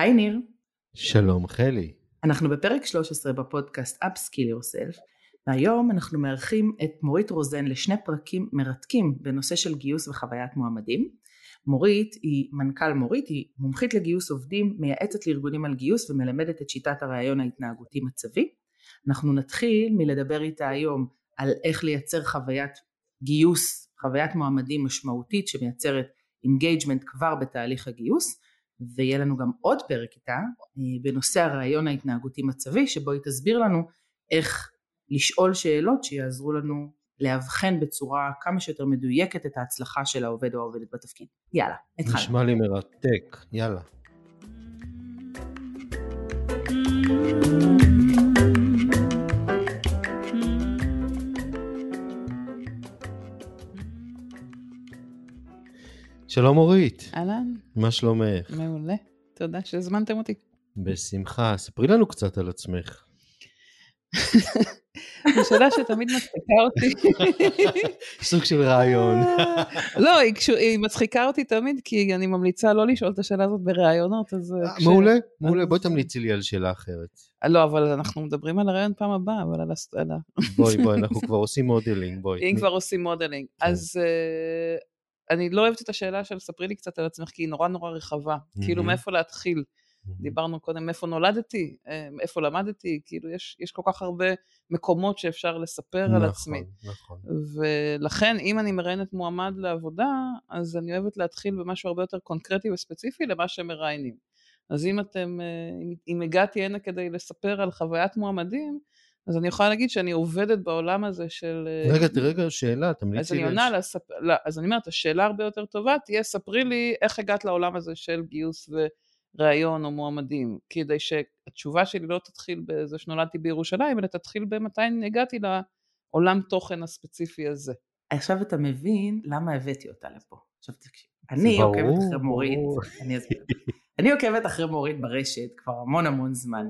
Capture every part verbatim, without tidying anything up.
היי ניר. שלום חלי. אנחנו בפרק שלוש עשרה בפודקאסט Up Skill Yourself, והיום אנחנו מארחים את מורית רוזן לשני פרקים מרתקים בנושא של גיוס וחוויית מועמדים. מורית היא מנכ"ל מורית, היא מומחית לגיוס עובדים, מייעצת לארגונים על גיוס ומלמדת את שיטת הרעיון ההתנהגותי מצבי. אנחנו נתחיל מלדבר איתה היום על איך לייצר חוויית גיוס, חוויית מועמדים משמעותית שמייצרת אינגייג'מנט כבר בתהליך הגיוס, ויהיה לנו גם עוד פרק איתה בנושא הרעיון ההתנהגותי מצבי, שבו היא תסביר לנו איך לשאול שאלות שיעזרו לנו להבחן בצורה כמה שיותר מדויקת את ההצלחה של העובד או העובדת בתפקיד. יאללה, התחלנו. נשמע לי מרתק, יאללה. שלום מורית. אהלן. מה שלומך? מעולה, תודה שהזמנתם אותי. בשמחה, ספרי לנו קצת על עצמך. השאלה שתמיד מצחיקה אותי. סוג של רעיון. לא, היא מצחיקה אותי תמיד, כי אני ממליצה לא לשאול את השאלה הזאת ברעיונות. מעולה, מעולה, בואי תמליצי לי על שאלה אחרת. לא, אבל אנחנו מדברים על הרעיון פעם הבאה, אבל על הסטלה. בואי, בואי, אנחנו כבר עושים מודלינג, בואי. אם כבר עושים מודלינג, אז... אני לא אוהבת את השאלה של ספרי לי קצת על עצמך, כי היא נורא נורא רחבה, mm-hmm. כאילו מאיפה להתחיל, mm-hmm. דיברנו קודם מאיפה נולדתי, מאיפה למדתי, כאילו יש, יש כל כך הרבה מקומות שאפשר לספר נכון, על עצמי, נכון. ולכן אם אני מראיינת מועמד לעבודה, אז אני אוהבת להתחיל במשהו הרבה יותר קונקרטי וספציפי למה שמראיינים, אז אם אתם, אם הגעתי הנה כדי לספר על חוויית מועמדים, אז אני יכולה להגיד שאני עובדת בעולם הזה של... רגע, רגע, שאלה, תמליצי לי... אז אני עונה לה, לא, אז אני אומרת, השאלה הרבה יותר טובה, תהיה, ספרי לי איך הגעת לעולם הזה של גיוס ורעיון או מועמדים, כדי שהתשובה שלי לא תתחיל בזה שנולדתי בירושלים, אלא תתחיל במתי הגעתי לעולם תוכן הספציפי הזה. עכשיו אתה מבין למה הבאתי אותה לפה. עכשיו תקשיב. אני עוקבת אחרי מורית, אני אסביר. אני עוקבת אחרי מורית ברשת כבר המון המון זמן.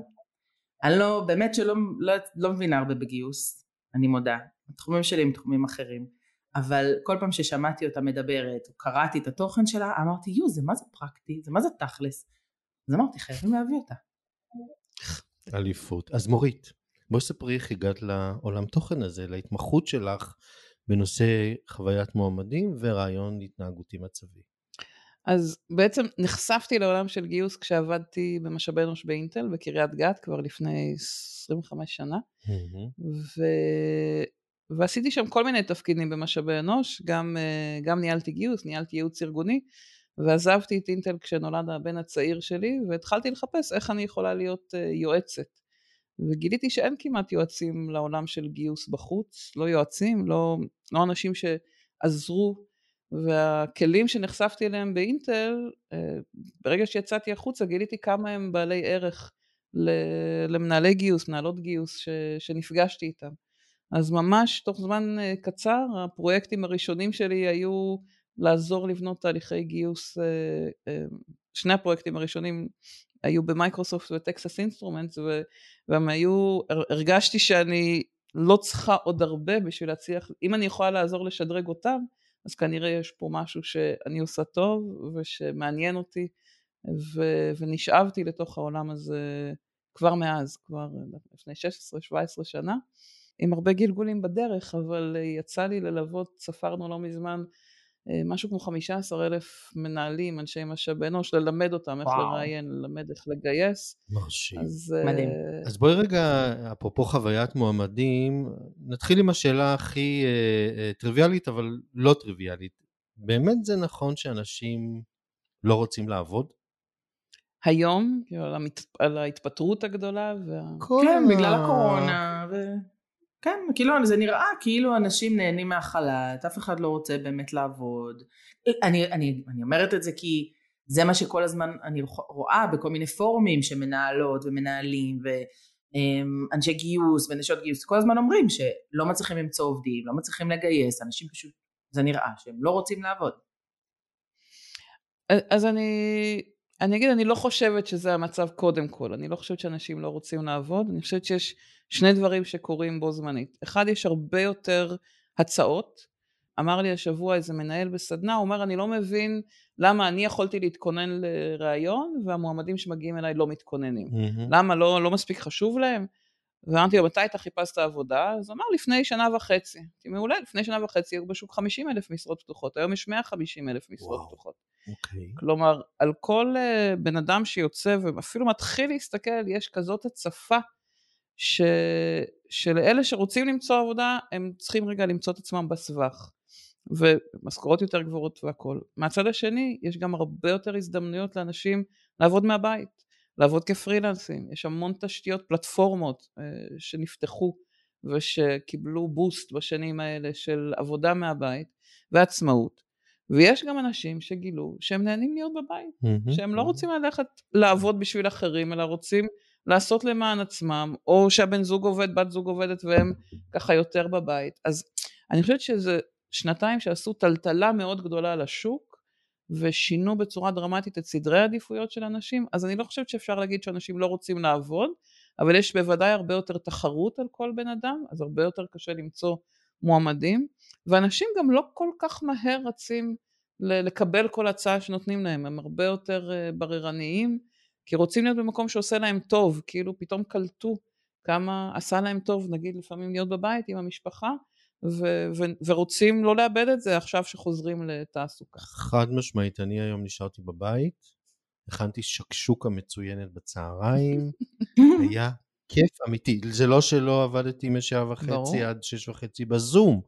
אני לא, באמת שלא לא, לא מבינה הרבה בגיוס, אני מודה, התחומים שלי הם תחומים אחרים, אבל כל פעם ששמעתי אותה מדברת, או קראתי את התוכן שלה, אמרתי, יו, זה מה זה פרקטי, זה מה זה תכלס, אז אמרתי, חייבים להביא אותה. אליפות. אז מורית, בואי ספרי איך הגעת לעולם תוכן הזה, להתמחות שלך בנושא חוויית מועמדים ורעיון להתנהגותי מצבי. אז בעצם נחשפתי לעולם של גיוס כשעבדתי במשאבי אנוש באינטל בקריית גת כבר לפני עשרים וחמש שנה, ו... ועשיתי שם כל מיני תפקידים במשאבי אנוש, גם, גם ניהלתי גיוס, ניהלתי ייעוץ ארגוני, ועזבתי את אינטל כשנולד הבן הצעיר שלי, והתחלתי לחפש איך אני יכולה להיות יועצת, וגיליתי שאין כמעט יועצים לעולם של גיוס בחוץ, לא יועצים, לא, לא אנשים שעזרו, והכלים שנחשפתי אליהם באינטל, ברגע שיצאתי החוצה, גיליתי כמה הם בעלי ערך למנהלי גיוס, מנהלות גיוס ש, שנפגשתי איתם. אז ממש תוך זמן קצר, הפרויקטים הראשונים שלי היו לעזור לבנות תהליכי גיוס, שני הפרויקטים הראשונים היו במייקרוסופט וטקסס אינסטרומנטס, והם היו, הרגשתי שאני לא צריכה עוד הרבה בשביל להצליח, אם אני יכולה לעזור לשדרג אותם, אז כנראה יש פה משהו שאני עושה טוב, ושמעניין אותי, ו- ונשאבתי לתוך העולם הזה כבר מאז, כבר לפני שש עשרה שבע עשרה שנה, עם הרבה גלגולים בדרך, אבל יצא לי ללוות, ספרנו לא מזמן, משהו כמו חמישה עשר אלף מנהלים, אנשי משאבי אנוש, ללמד אותם, איך לראיין, ללמד איך לגייס. מרשים. אז, מדהים. Uh... אז בואי רגע, אפרופו חוויית מועמדים, נתחיל עם השאלה הכי uh, uh, טריוויאלית, אבל לא טריוויאלית. באמת זה נכון שאנשים לא רוצים לעבוד? היום, על, המת... על ההתפטרות הגדולה. וה... כל... כן, בגלל הקורונה ו... כן, כאילו זה נראה כאילו אנשים נהנים מהחלט, אף אחד לא רוצה באמת לעבוד, אני, אני, אני אומרת את זה כי זה מה שכל הזמן אני רואה בכל מיני פורומים שמנהלות ומנהלים ואנשי גיוס ונשות גיוס, כל הזמן אומרים שלא מצליחים למצוא עובדים, לא מצליחים לגייס, אנשים פשוט, זה נראה שהם לא רוצים לעבוד. אז אני... אני אגיד, אני לא חושבת שזה המצב קודם כל, אני לא חושבת שאנשים לא רוצים לעבוד, אני חושבת שיש שני דברים שקורים בו זמנית, אחד יש הרבה יותר הצעות, אמר לי השבוע איזה מנהל בסדנה, הוא אומר אני לא מבין למה אני יכולתי להתכונן לראיון, והמועמדים שמגיעים אליי לא מתכוננים? Mm-hmm. למה לא, לא מספיק חשוב להם? ואמרתי לו, מתי אתה חיפשת עבודה? אז אמר, לפני שנה וחצי. אמרתי, מעולה, לפני שנה וחצי היו בשוק חמישים אלף משרות פתוחות, היום יש מאה וחמישים אלף משרות וואו. פתוחות. אוקיי. כלומר, על כל uh, בן אדם שיוצא, ואפילו מתחיל להסתכל, יש כזאת הצפה, ש... שלאלה שרוצים למצוא עבודה, הם צריכים רגע למצוא את עצמם בסבך. ומשכורות יותר גבוהות והכל. מהצד השני, יש גם הרבה יותר הזדמנויות לאנשים לעבוד מהבית, לעבוד כפרילנסים. יש המון תשתיות, פלטפורמות אה, שנפתחו ושקיבלו בוסט בשנים האלה של עבודה מהבית ועצמאות. ויש גם אנשים שגילו שהם נהנים להיות בבית, mm-hmm. שהם לא רוצים ללכת לעבוד בשביל אחרים, אלא רוצים לעשות למען עצמם, או שהבן זוג עובד, בת זוג עובדת, והם ככה יותר בבית. אז אני חושבת שזה שנתיים שעשו טלטלה מאוד גדולה על השוק, ושינו בצורה דרמטית את סדרי העדיפויות של אנשים, אז אני לא חושבת שאפשר להגיד שאנשים לא רוצים לעבוד, אבל יש בוודאי הרבה יותר תחרות על כל בן אדם, אז הרבה יותר קשה למצוא מועמדים, ואנשים גם לא כל כך מהר רצים לקבל כל הצעה שנותנים להם, הם הרבה יותר בררניים, כי רוצים להיות במקום שעושה להם טוב, כאילו פתאום קלטו כמה עשה להם טוב, נגיד לפעמים להיות בבית עם המשפחה, ו- ו- ורוצים לא לאבד את זה עכשיו שחוזרים לתעסוקה. חד משמעית, אני היום נשארתי בבית, הכנתי שקשוקה מצוינת בצהריים, היה כיף אמיתי, זה לא שלא עבדתי משעה וחצי עד שש וחצי בזום,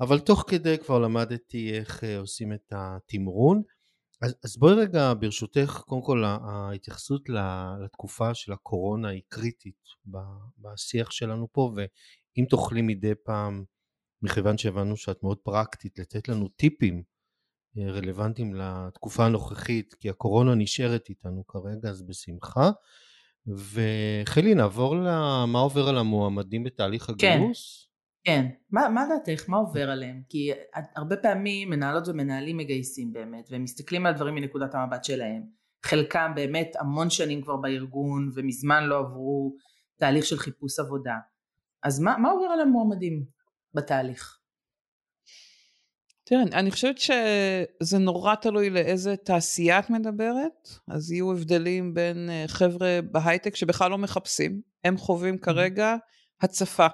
אבל תוך כדי כבר למדתי איך עושים את התמרון. אז, אז בואי רגע ברשותך, קודם כל ההתייחסות לתקופה של הקורונה היא קריטית בשיח שלנו פה, ואם תוכלי מדי פעם, מכיוון שהבנו שאת מאוד פרקטית, לתת לנו טיפים רלוונטיים לתקופה הנוכחית, כי הקורונה נשארת איתנו כרגע, אז בשמחה. וחלי, נעבור למה עובר על המועמדים בתהליך הגיוס? כן, מה, מה דעתך? מה עובר עליהם? כי הרבה פעמים מנהלות ומנהלים מגייסים באמת, והם מסתכלים על דברים מנקודת המבט שלהם. חלקם באמת המון שנים כבר בארגון, ומזמן לא עברו תהליך של חיפוש עבודה. אז מה, מה עובר על המועמדים בתהליך? תראה, אני חושבת שזה נורא תלוי לאיזה תעשייה את מדברת, אז יהיו הבדלים בין חבר'ה בהייטק שבכלל לא מחפשים, הם חווים כרגע הצפה.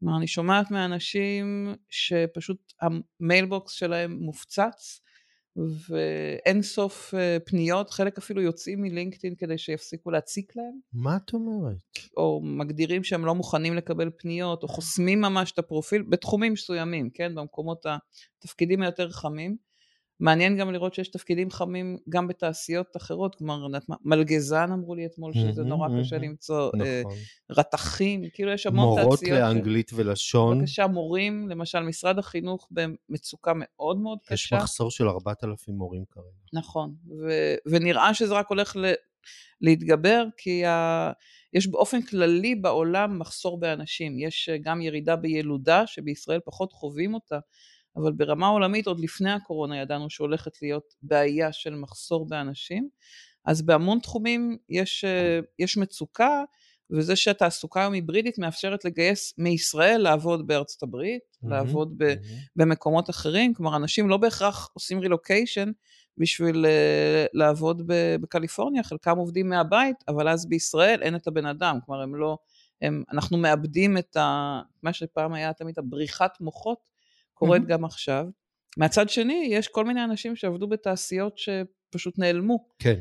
כלומר, אני שומעת מאנשים שפשוט המיילבוקס שלהם מופצץ, ואין סוף פניות, חלק אפילו יוצאים מלינקדאין כדי שיפסיקו להציק להם. מה את אומרת? או מגדירים שהם לא מוכנים לקבל פניות, או חוסמים ממש את הפרופיל, בתחומים מסוימים, כן? במקומות התפקידים היותר חמים. מעניין גם לראות שיש תפקידים חמים גם בתעשיות אחרות, כלומר, מלגזן אמרו לי אתמול שזה נורא קשה למצוא רתכים, כאילו יש המון תעשיות. מורות לאנגלית ולשון. בבקשה, מורים, למשל משרד החינוך במצוקה מאוד מאוד קשה. יש מחסור של ארבעת אלפים מורים כרגע. נכון, ונראה שזה רק הולך להתגבר, כי יש באופן כללי בעולם מחסור באנשים, יש גם ירידה בילודה שבישראל פחות חווים אותה, אבל ברמה עולמית, עוד לפני הקורונה, ידענו שהולכת להיות בעיה של מחסור באנשים, אז בהמון תחומים יש, יש מצוקה, וזה שהתעסוקה היברידית מאפשרת לגייס מישראל, לעבוד בארצות הברית, mm-hmm. לעבוד ב, mm-hmm. במקומות אחרים, כלומר, אנשים לא בהכרח עושים רילוקיישן, בשביל לעבוד בקליפורניה, חלקם עובדים מהבית, אבל אז בישראל אין את הבן אדם, כלומר, הם לא, הם, אנחנו מאבדים את ה, מה שפעם היה תמיד, הבריחת מוחות, קורית גם עכשיו. מהצד שני, יש כל מיני אנשים שעבדו בתעשיות שפשוט נעלמו. כן.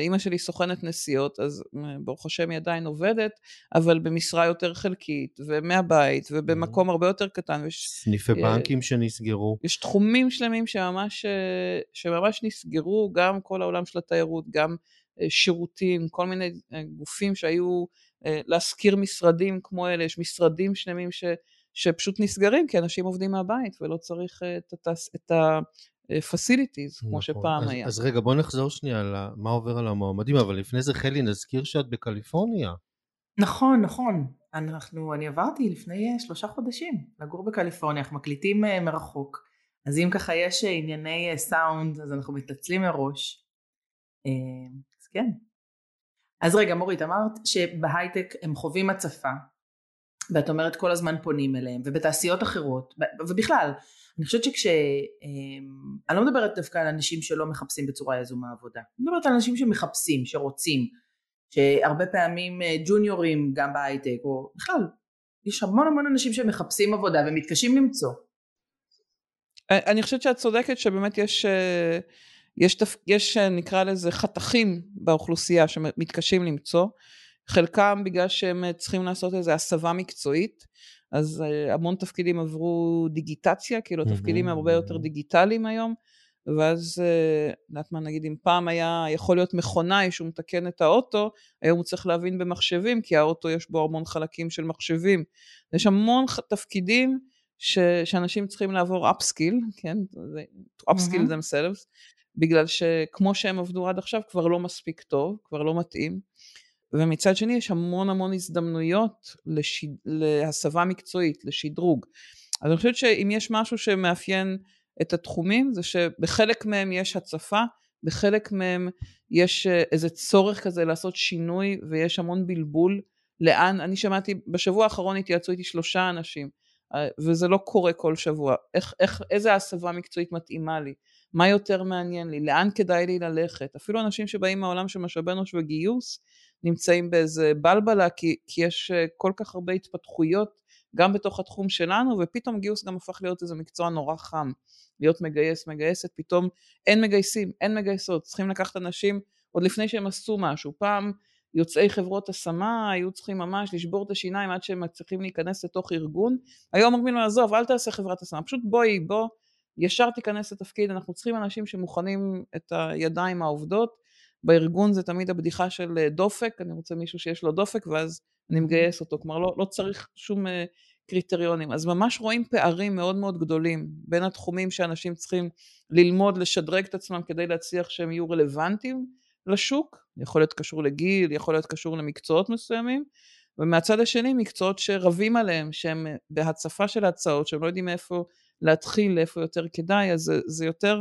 אימא שלי סוכנת נסיעות, אז ברוך השם היא עדיין עובדת, אבל במשרה יותר חלקית, ומהבית, ובמקום הרבה יותר קטן. סניפי בנקים שנסגרו. יש תחומים שלמים שממש, שממש נסגרו, גם כל העולם של התיירות, גם שירותים, כל מיני גופים שהיו להשכיר משרדים כמו אלה, יש משרדים שלמים ש... שפשוט נסגרים, כי אנשים עובדים מהבית, ולא צריך את ה-facilities, נכון. כמו שפעם אז, היה. אז רגע, בוא נחזור שנייה למה עובר על המועמדים, אבל לפני זה חלי, נזכיר שאת בקליפורניה. נכון, נכון. אנחנו, אני עברתי לפני שלושה חודשים, לגור בקליפורניה, אנחנו מקליטים מרחוק, אז אם ככה יש ענייני סאונד, אז אנחנו מתנצלים מראש. אז כן. אז רגע, מורית, אמרת שבהייטק הם חווים הצפה, ואת אומרת כל הזמן פונים אליהם, ובתעשיות אחרות, ובכלל, אני חושבת שכש... אני לא מדברת דווקא על אנשים שלא מחפשים בצורה יזומה עבודה, אני מדברת על אנשים שמחפשים, שרוצים, שהרבה פעמים ג'וניורים גם בהייטק, או בכלל, יש המון המון אנשים שמחפשים עבודה ומתקשים למצוא. אני חושבת שאת צודקת שבאמת יש, יש, יש נקרא לזה חתכים באוכלוסייה שמתקשים למצוא, חלקם בגלל שהם צריכים לעשות איזו הסבה מקצועית, אז המון תפקידים עברו דיגיטציה, כאילו תפקידים הרבה יותר דיגיטליים היום, ואז נתמה נגיד אם פעם היה יכול להיות מכונאי שהוא מתקן את האוטו, היום הוא צריך להבין במחשבים, כי האוטו יש בו המון חלקים של מחשבים, יש המון תפקידים ש, שאנשים צריכים לעבור up skill, כן? up skill themselves, בגלל שכמו שהם עבדו עד עכשיו כבר לא מספיק טוב, כבר לא מתאים, ומצד שני יש המון המון הזדמנויות לש... להסבה מקצועית, לשדרוג. אז אני חושבת שאם יש משהו שמאפיין את התחומים, זה שבחלק מהם יש הצפה, בחלק מהם יש איזה צורך כזה לעשות שינוי, ויש המון בלבול לאן, אני שמעתי, בשבוע האחרון התייעצו איתי שלושה אנשים, וזה לא קורה כל שבוע, איך, איך, איזה הסבה מקצועית מתאימה לי, מה יותר מעניין לי, לאן כדאי לי ללכת, אפילו אנשים שבאים מהעולם של משאבי אנוש וגיוס, נמצאים באיזה בלבלה, כי, כי יש כל כך הרבה התפתחויות, גם בתוך התחום שלנו, ופתאום גיוס גם הפך להיות איזה מקצוע נורא חם, להיות מגייס, מגייסת, פתאום אין מגייסים, אין מגייסות, צריכים לקחת אנשים, עוד לפני שהם עשו משהו, פעם יוצאי חברות השמה, היו צריכים ממש לשבור את השיניים, עד שהם צריכים להיכנס לתוך ארגון, היום אומרים לו לעזוב, אל תעשה חברת השמה, פשוט בואי, בוא, ישר תיכנס לתפקיד, אנחנו צריכים אנשים שמוכנים את הידיים העובדות, בארגון זה תמיד הבדיחה של דופק, אני רוצה מישהו שיש לו דופק, ואז אני מגייס אותו, כלומר לא, לא צריך שום קריטריונים, אז ממש רואים פערים מאוד מאוד גדולים, בין התחומים שאנשים צריכים ללמוד, לשדרג את עצמם, כדי להצליח שהם יהיו רלוונטיים לשוק, יכול להיות קשור לגיל, יכול להיות קשור למקצועות מסוימים, ומהצד השני מקצועות שרבים עליהם, שהם בהצפה של ההצעות, שהם לא יודעים מאיפה להתחיל, לאיפה יותר כדאי, אז זה, זה יותר...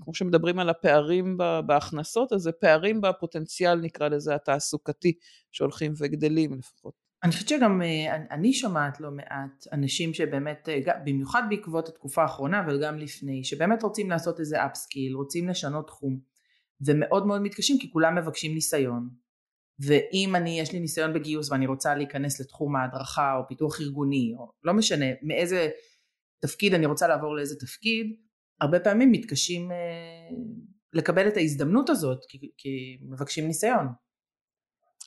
כמו שמדברים על הפערים בהכנסות, אז זה פערים בפוטנציאל, נקרא לזה, התעסוקתי, שהולכים וגדלים לפחות. אני חושבת שגם אני שומעת לא מעט אנשים שבאמת, במיוחד בעקבות התקופה האחרונה, אבל גם לפני, שבאמת רוצים לעשות איזה אפסקיל, רוצים לשנות תחום, ומאוד מאוד מתקשים, כי כולם מבקשים ניסיון, ואם אני, יש לי ניסיון בגיוס, ואני רוצה להיכנס לתחום ההדרכה, או פיתוח ארגוני, או לא משנה, מאיזה תפקיד אני רוצה לעבור לאיזה תפקיד, הרבה פעמים מתקשים לקבל את ההזדמנות הזאת, כי מבקשים ניסיון.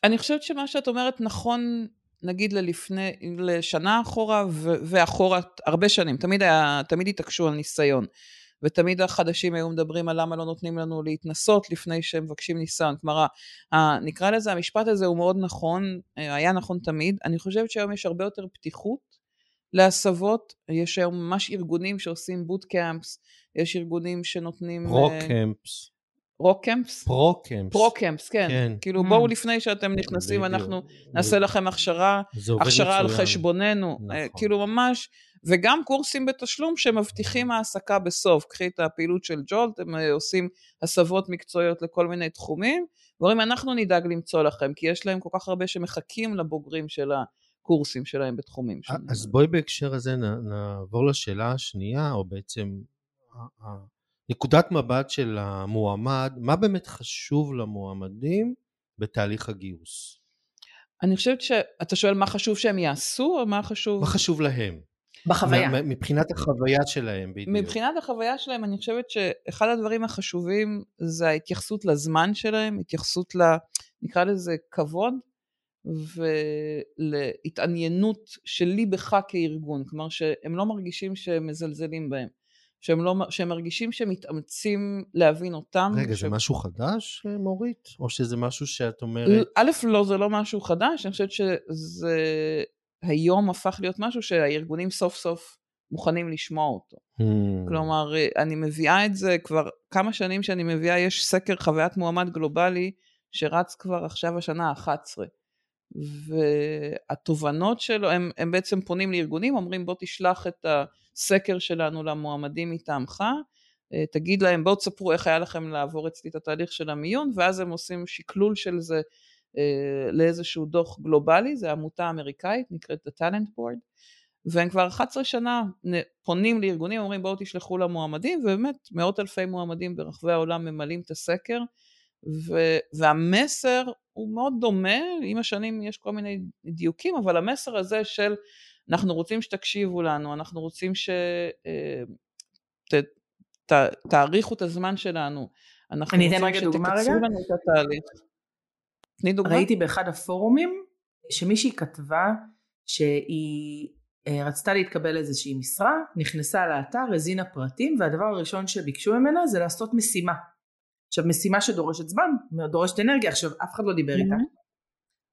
אני חושבת שמה שאת אומרת נכון, נגיד ללפני, לשנה אחורה ואחורה, הרבה שנים, תמיד היה, תמיד התעקשו על ניסיון, ותמיד החדשים היו מדברים על למה לא נותנים לנו להתנסות לפני שהם מבקשים ניסיון, כלומר, נקרא לזה, המשפט הזה הוא מאוד נכון, היה נכון תמיד, אני חושבת שהיום יש הרבה יותר פתיחות, להסבות, יש היום ממש ארגונים שעושים בוטקאמפס, יש ארגונים שנותנים... פרו-קאמפס. פרו-קאמפס? פרו-קאמפס. פרו-קאמפס, כן. כאילו בואו לפני שאתם נכנסים, אנחנו נעשה לכם הכשרה, הכשרה על חשבוננו, כאילו ממש, וגם קורסים בתשלום שמבטיחים העסקה בסוף, קחי את הפעילות של ג'ולט, הם עושים הסבות מקצועיות לכל מיני תחומים, ואומרים אנחנו נדאג למצוא לכם, כי יש להם כל כך הרבה שמחכים לבוגרים של ה... קורסים שלהם בתחומים שלהם. אז בואי בהקשר הזה נעבור לשאלה השנייה, או בעצם נקודת מבט של המועמד, מה באמת חשוב למועמדים בתהליך הגיוס? אני חושבת שאתה שואל מה חשוב שהם יעשו, או מה חשוב... מה חשוב להם? בחוויה. מבחינת החוויה שלהם, בדיוק. מבחינת החוויה שלהם, אני חושבת שאחד הדברים החשובים, זה ההתייחסות לזמן שלהם, התייחסות ל... נקרא לזה כבוד, ולהתעניינות שלי בך כארגון, כלומר שהם לא מרגישים שהם מזלזלים בהם, שהם, לא, שהם מרגישים שהם מתאמצים להבין אותם. רגע, ש... זה משהו חדש מורית? או שזה משהו שאת אומרת? א', לא, זה לא משהו חדש, אני חושבת שזה היום הפך להיות משהו שהארגונים סוף סוף מוכנים לשמוע אותו. Hmm. כלומר, אני מביאה את זה כבר כמה שנים שאני מביאה, יש סקר חוויית מועמד גלובלי שרץ כבר עכשיו השנה האחת עשרה. והתובנות שלו, הם, הם בעצם פונים לארגונים, אומרים בוא תשלח את הסקר שלנו למועמדים מטעמך, תגיד להם בואו תספרו איך היה לכם לעבור אצלי את התהליך של המיון, ואז הם עושים שקלול של זה, לאיזשהו דוח גלובלי, זה עמותה אמריקאית, נקראת The Talent Board, והם כבר אחת עשרה שנה פונים לארגונים, אומרים בואו תשלחו למועמדים, ובאמת מאות אלפי מועמדים ברחבי העולם ממלאים את הסקר, ו- והמסר הוא מאוד דומה, עם השנים יש כל מיני דיוקים, אבל המסר הזה של אנחנו רוצים שתקשיבו לנו, אנחנו רוצים שתאריכו ת- את הזמן שלנו, אנחנו רוצים שתקצרו לנו את התהליך. תני דוגמה. ראיתי באחד הפורומים שמישהי כתבה שהיא רצתה להתקבל איזושהי משרה, נכנסה לאתר, הזינה פרטים, והדבר הראשון שביקשו ממנה זה לעשות משימה. עכשיו משימה שדורשת זמן, דורשת אנרגיה, עכשיו אף אחד לא דיבר איתה,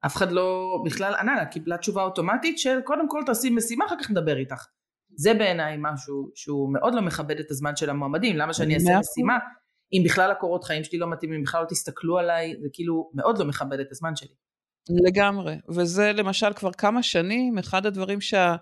אף אחד לא בכלל ענה לה, קיבלה תשובה אוטומטית של קודם כל תעשי משימה, אחר כך נדבר איתך. זה בעיניי משהו שהוא מאוד לא מכבד את הזמן של המועמדים, למה שאני אעשה משימה, אם בכלל הקורות חיים שלי לא מתאימים, בכלל לא תסתכלו עליי, זה כאילו מאוד לא מכבד את הזמן שלי. לגמרי, וזה למשל כבר כמה שנים, אחד הדברים שה,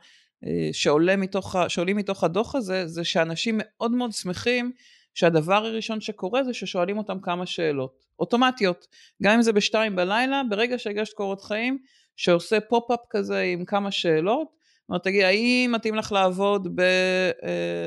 שעולים מתוך, שעולים מתוך הדוח הזה, זה שאנשים מאוד מאוד שמחים, שהדבר הראשון שקורה זה ששואלים אותם כמה שאלות, אוטומטיות, גם אם זה בשתיים בלילה, ברגע שהגשת קורות חיים, שעושה פופ-אפ כזה עם כמה שאלות, תגיד, האם מתאים לך לעבוד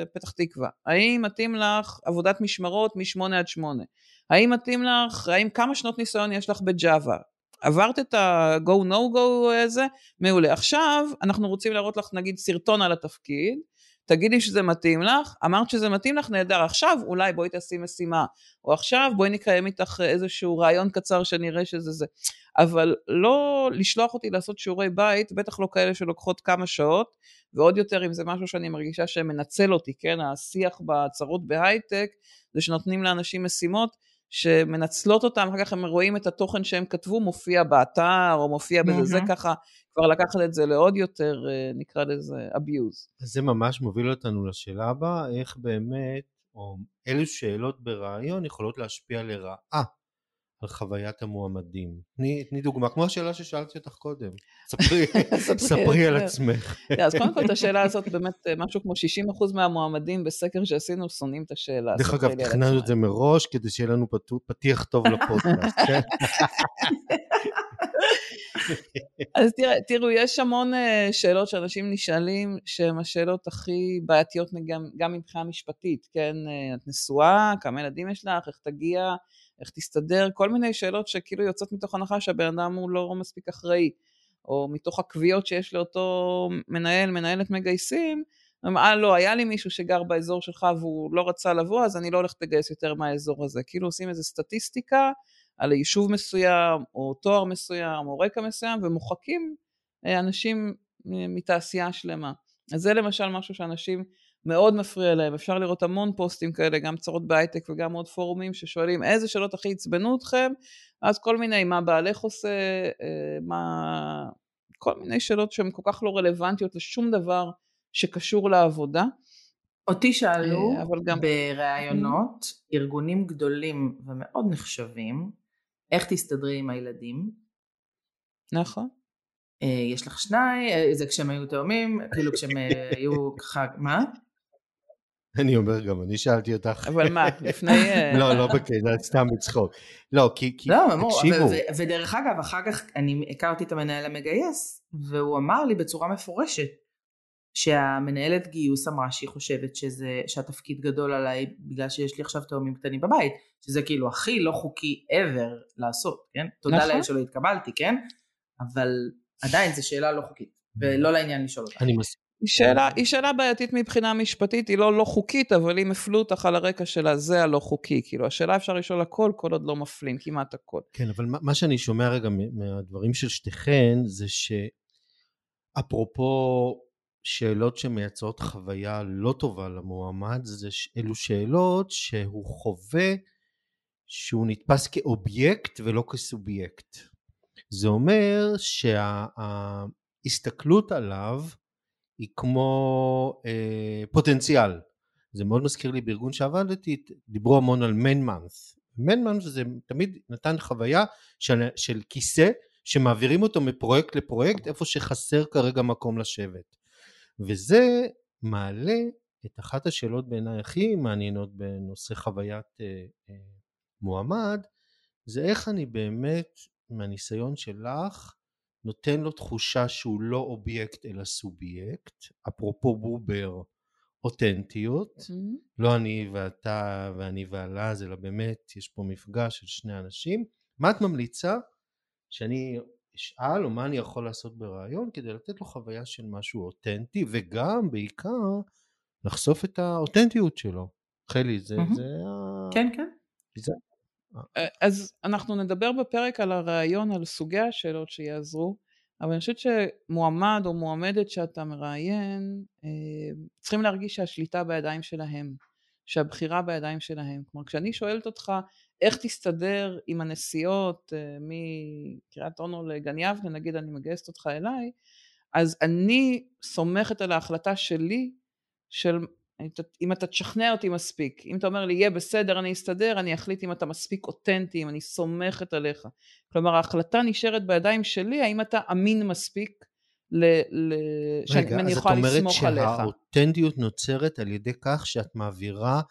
בפתח תקווה? האם מתאים לך עבודת משמרות משמונה עד שמונה? האם מתאים לך, האם כמה שנות ניסיון יש לך בג'אבה? עברת את ה-go no go הזה? מעולה. עכשיו אנחנו רוצים להראות לך נגיד סרטון על התפקיד, תגידי שזה מתאים לך, אמרת שזה מתאים לך, נהדר, עכשיו אולי בואי תעשי משימה, או עכשיו בואי נקיים איתך איזשהו רעיון קצר שנראה שזה זה, אבל לא לשלוח אותי לעשות שיעורי בית, בטח לא כאלה שלוקחות כמה שעות, ועוד יותר אם זה משהו שאני מרגישה שמנצל אותי, כן, השיח בהצהרות בהייטק, זה שנותנים לאנשים משימות, שמנצלות אותם, אחר כך הם רואים את התוכן שהם כתבו, מופיע באתר, או מופיע בזה, זה ככה, כבר לקחת את זה לעוד יותר, נקרא לזה abuse. זה ממש מוביל אותנו לשאלה הבאה, איך באמת, או אילו שאלות ברעיון, יכולות להשפיע לרעה, על חוויית המועמדים. תני דוגמה, כמו השאלה ששאלתי אותך קודם, ספרי על עצמך. אז קודם כל, את השאלה הזאת, באמת משהו כמו שישים אחוז מהמועמדים בסקר שעשינו, שונאים את השאלה. דרך אגב, תכננו את זה מראש, כדי שיהיה לנו פתיח טוב לפודקאסט. אז תראו, יש המון שאלות שאנשים נשאלים, שהן השאלות הכי בעייתיות, גם מבחינה משפטית, כן? את נשואה, כמה ילדים יש לך, איך תגיע, איך תסתדר, כל מיני שאלות שכאילו יוצאות מתוך הנחה שהבן אדם הוא לא מספיק אחראי, או מתוך הקביעות שיש לאותו מנהל, מנהלת מגייסים, אה לא, היה לי מישהו שגר באזור שלך והוא לא רצה לבוא, אז אני לא הולך לגייס יותר מהאזור הזה, כאילו עושים איזו סטטיסטיקה על יישוב מסוים, או תואר מסוים, או רקע מסוים, ומוחקים אנשים מתעשייה שלמה. אז זה למשל משהו שאנשים מאוד מפריע להם, אפשר לראות המון פוסטים כאלה, גם צרות בהייטק וגם עוד פורומים ששואלים איזה שאלות הכי יצבנו אתכם, אז כל מיני, מה בעלך עושה, מה... כל מיני שאלות שהן כל כך לא רלוונטיות לשום דבר שקשור לעבודה. אותי שאלו גם... בראיונות, ארגונים גדולים ומאוד נחשבים, איך תסתדרי עם הילדים? נכון. יש לך שניים, זה כשהם היו תאומים, כאילו כשהם היו ככה, מה? אני אומר גם, אני שאלתי אותך. אבל מה, לפני... לא, לא בקטע, סתם מצחוק. לא, כי... לא, אמור, ודרך אגב, אחר כך אני הכרתי את המנהל המגייס, והוא אמר לי בצורה מפורשת, שהמנהלת גיוס אמרה שהיא חושבת שזה, שהתפקיד גדול עליי, בגלל שיש לי עכשיו תאומים קטנים בבית, שזה כאילו הכי לא חוקי ever לעשות, כן? תודה להם שלא התקבלתי, כן? אבל... עדיין זו שאלה לא חוקית, ולא לעניין לשאול אותה. אני מסכים. היא שאלה בעייתית מבחינה משפטית, היא לא לא חוקית, אבל היא מפלו אותך על הרקע שלה, זה הלא חוקי, כאילו, השאלה אפשר לשאול הכל, כל עוד לא מפלים, כמעט הכל. כן, אבל מה שאני שומע רגע מהדברים של שתיכן, זה שאפרופו שאלות שמייצרות חוויה לא טובה למועמד, זה אלו שאלות שהוא חווה, שהוא נתפס כאובייקט ולא כסובייקט. זה אומר שההסתכלות עליו היא כמו אה, פוטנציאל. זה מאוד מזכיר לי בארגון שעבדתי, דיברו המון על מן מנס. מן מנס זה תמיד נתן חוויה של, של כיסא שמעבירים אותו מפרויקט לפרויקט איפה שחסר כרגע מקום לשבת. וזה מעלה את אחת השאלות בעיניי הכי מעניינות בנושא חוויית אה, אה, מועמד, זה איך אני באמת מהניסיון שלך נותן לו תחושה שהוא לא אובייקט אלא סובייקט, אפרופו בובר אותנטיות, mm-hmm. לא אני ואתה ואני ועלה, אלא באמת יש פה מפגש של שני אנשים. מה את ממליצה שאני אשאל או מה אני יכול לעשות ברעיון כדי לתת לו חוויה של משהו אותנטי וגם בעיקר לחשוף את האותנטיות שלו? חלי, זה... Mm-hmm. זה כן, ה... כן. זה... אז אנחנו נדבר בפרק על הרעיון, על סוגי השאלות שיעזרו, אבל אני חושבת שמועמד או מועמדת שאתה מראיין, צריכים להרגיש שהשליטה בידיים שלהם, שהבחירה בידיים שלהם. כלומר, כשאני שואלת אותך, איך תסתדר עם הנסיעות מקריית אונו לגן יבנה, נגיד אני מגייסת אותך אליי, אז אני סומכת על ההחלטה שלי, של... אם אתה תשכנע אותי מספיק, אם אתה אומר לי יהיה בסדר אני אסתדר, אני אחליט אם אתה מספיק אותנטי, אם אני סומכת עליך. כלומר ההחלטה נשארת בידיים שלי, האם אתה אמין מספיק ל- ל- שאני יכולה לסמוך עליך. רגע, אז את אומרת שהאותנטיות נוצרת על ידי כך שאת מעבירה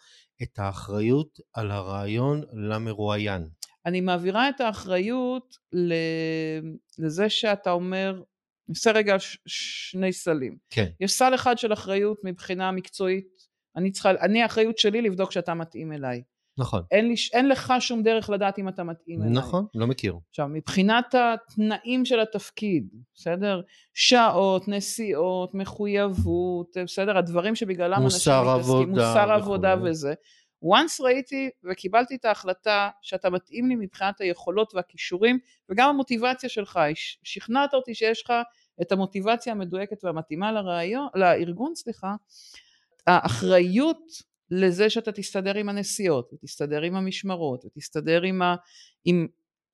את האחריות על הרעיון למרואיין. אני מעבירה את האחריות לזה שאתה אומר, נעשה רגע ש- שני סלים. כן. יש סל אחד של אחריות מבחינה מקצועית, אני צריכה, אני האחריות שלי לבדוק שאתה מתאים אליי. נכון. אין, לי, אין לך שום דרך לדעת אם אתה מתאים נכון, אליי. נכון, לא מכיר. עכשיו, מבחינת התנאים של התפקיד, בסדר? שעות, נסיעות, מחויבות, בסדר? הדברים שבגללם אנשים מתעסקים, מוסר עבודה וזה. once ראיתי וקיבלתי את ההחלטה שאתה מתאים לי מבחינת היכולות והכישורים, וגם המוטיבציה שלך, שכנעת אותי שיש לך את המוטיבציה המדויקת והמתאימה לרעיון, לארגון, סליחה, האחריות לזה שאתה תסתדר עם הנסיעות, ותסתדר עם המשמרות, ותסתדר עם, ה, עם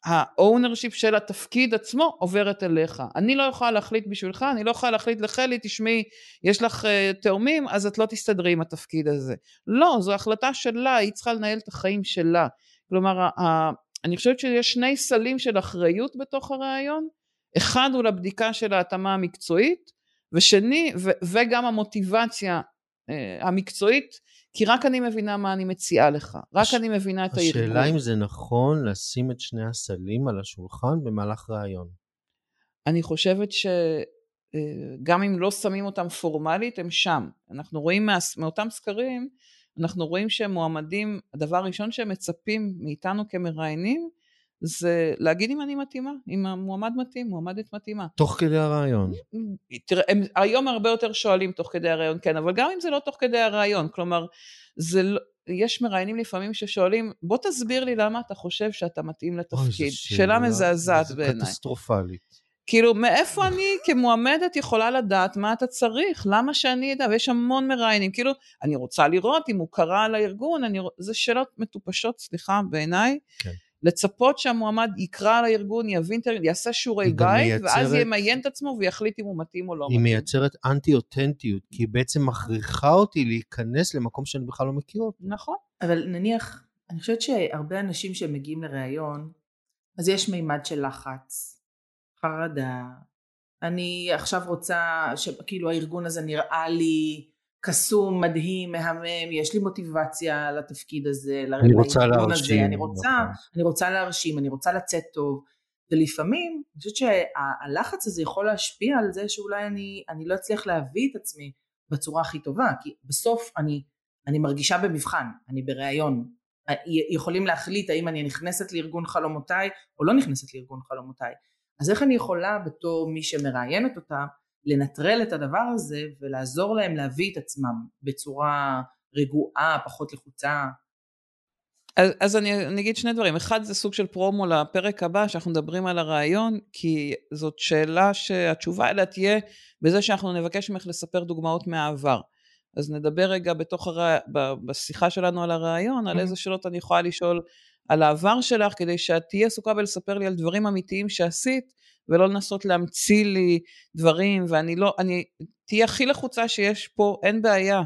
ה-ownership של התפקיד עצמו, עוברת אליך. אני לא יכולה להחליט בשבילך, אני לא יכולה להחליט לחלי, תשמעי, יש לך uh, תאומים, אז את לא תסתדרי עם התפקיד הזה. לא, זו החלטה שלה, היא צריכה לנהל את החיים שלה. כלומר, ה- ה- אני חושבת שיש שני סלים של אחריות בתוך הרעיון, אחד הוא לבדיקה של ההתאמה המקצועית, ושני, ו- וגם המוטיבציה, המקצועית, כי רק אני מבינה מה אני מציעה לך, רק הש... אני מבינה את הארגון. השאלה האירגון. אם זה נכון לשים את שני הסלים על השולחן במהלך רעיון? אני חושבת שגם אם לא שמים אותם פורמלית, הם שם. אנחנו רואים מה... מאותם סקרים, אנחנו רואים שהם מועמדים, הדבר הראשון שהם מצפים מאיתנו כמראיינים, זה להגיד אם אני מתאימה, אם המועמד מתאים, מועמדת מתאימה. תוך כדי הרעיון. תראה, הם היום הרבה יותר שואלים תוך כדי הרעיון, כן, אבל גם אם זה לא תוך כדי הרעיון, כלומר, זה לא, יש מראיינים לפעמים ששואלים, בוא תסביר לי למה אתה חושב שאתה מתאים לתפקיד. שאלה מזעזעת בעיניי. קטסטרופלית. כאילו, מאיפה אני כמועמדת יכולה לדעת מה אתה צריך? למה שאני אדע? ויש המון מראיינים. כאילו, אני רוצה לראות אם הוא קרא על הארגון, אני... זה שאלות מטופשות, סליחה, בעיניי. כן. לצפות שהמועמד יקרא על הארגון, יבין, יעשה שיעורי בית, ואז ימיין את עצמו ויחליט אם הוא מתאים או לא מתאים. היא מייצרת אנטי-אותנטיות, כי היא בעצם מכריחה אותי להיכנס למקום שאני בכלל לא מכיר אותו. נכון. אבל נניח, אני חושבת שהרבה אנשים שמגיעים לראיון, אז יש מימד של לחץ, חרדה, אני עכשיו רוצה, כאילו הארגון הזה נראה לי, קסום, מדהים, מהמם, יש לי מוטיבציה לתפקיד הזה, אני רוצה להרשים, אני רוצה, אני רוצה להרשים, אני רוצה לצאת טוב, ולפעמים, אני חושבת שהלחץ הזה יכול להשפיע על זה שאולי אני, אני לא אצליח להביא את עצמי בצורה הכי טובה, כי בסוף אני, אני מרגישה במבחן, אני בראיון, יכולים להחליט האם אני נכנסת לארגון חלומותיי, או לא נכנסת לארגון חלומותיי, אז איך אני יכולה בתור מי שמראיינת אותה, לנטרל את הדבר הזה ולעזור להם להביא את עצמם בצורה רגועה, פחות לחוצה. אז, אז אני, אני אגיד שני דברים. אחד זה סוג של פרומו לפרק הבא שאנחנו מדברים על הרעיון, כי זאת שאלה שהתשובה אליה תהיה בזה שאנחנו נבקש ממך לספר דוגמאות מהעבר. אז נדבר רגע בתוך הרע... בשיחה שלנו על הרעיון, על איזה שאלות אני יכולה לשאול על העבר שלך, כדי שאת תהיה עסוקה בלספר לי על דברים אמיתיים שעשית, ולא לנסות להמציא לי דברים, ואני לא, אני, תהיה הכי לחוצה שיש פה, אין בעיה,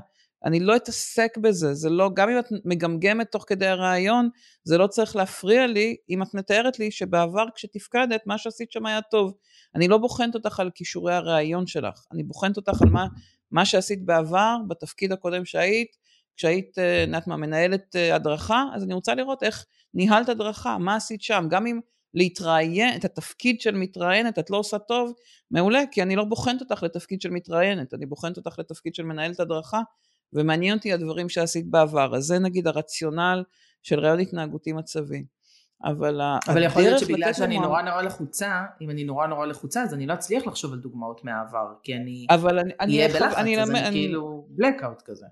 אני לא אתעסק בזה, זה לא, גם אם את מגמגמת תוך כדי הרעיון, זה לא צריך להפריע לי, אם את מתארת לי שבעבר כשתפקדת, מה שעשית שם היה טוב, אני לא בוחנת אותך על כישורי הרעיון שלך, אני בוחנת אותך על מה, מה שעשית בעבר, בתפקיד הקודם שהיית, כשהיית נתמה מנהלת הדרכה, אז אני רוצה לראות איך ניהלת הדרכה, מה עשית שם, גם אם להתראיין, את התפקיד של מתראיינת, את לא עושה טוב, מעולה, כי אני לא בוחנת אותך לתפקיד של מתראיינת, אני בוחנת אותך לתפקיד של מנהלת הדרכה, ומעניין אותי הדברים שעשית בעבר, אז זה נגיד הרציונל של רעיון התנהגותי מצבי. אבל, אבל יכול להיות שבגלל שאני נורא נורא לחוצה, אם אני נורא נורא לחוצה, אז אני לא אצליח לחשוב על דוגמאות מהעבר, כי אני אהיה בלחץ, אז אני כאילו בלאקאוט כזה.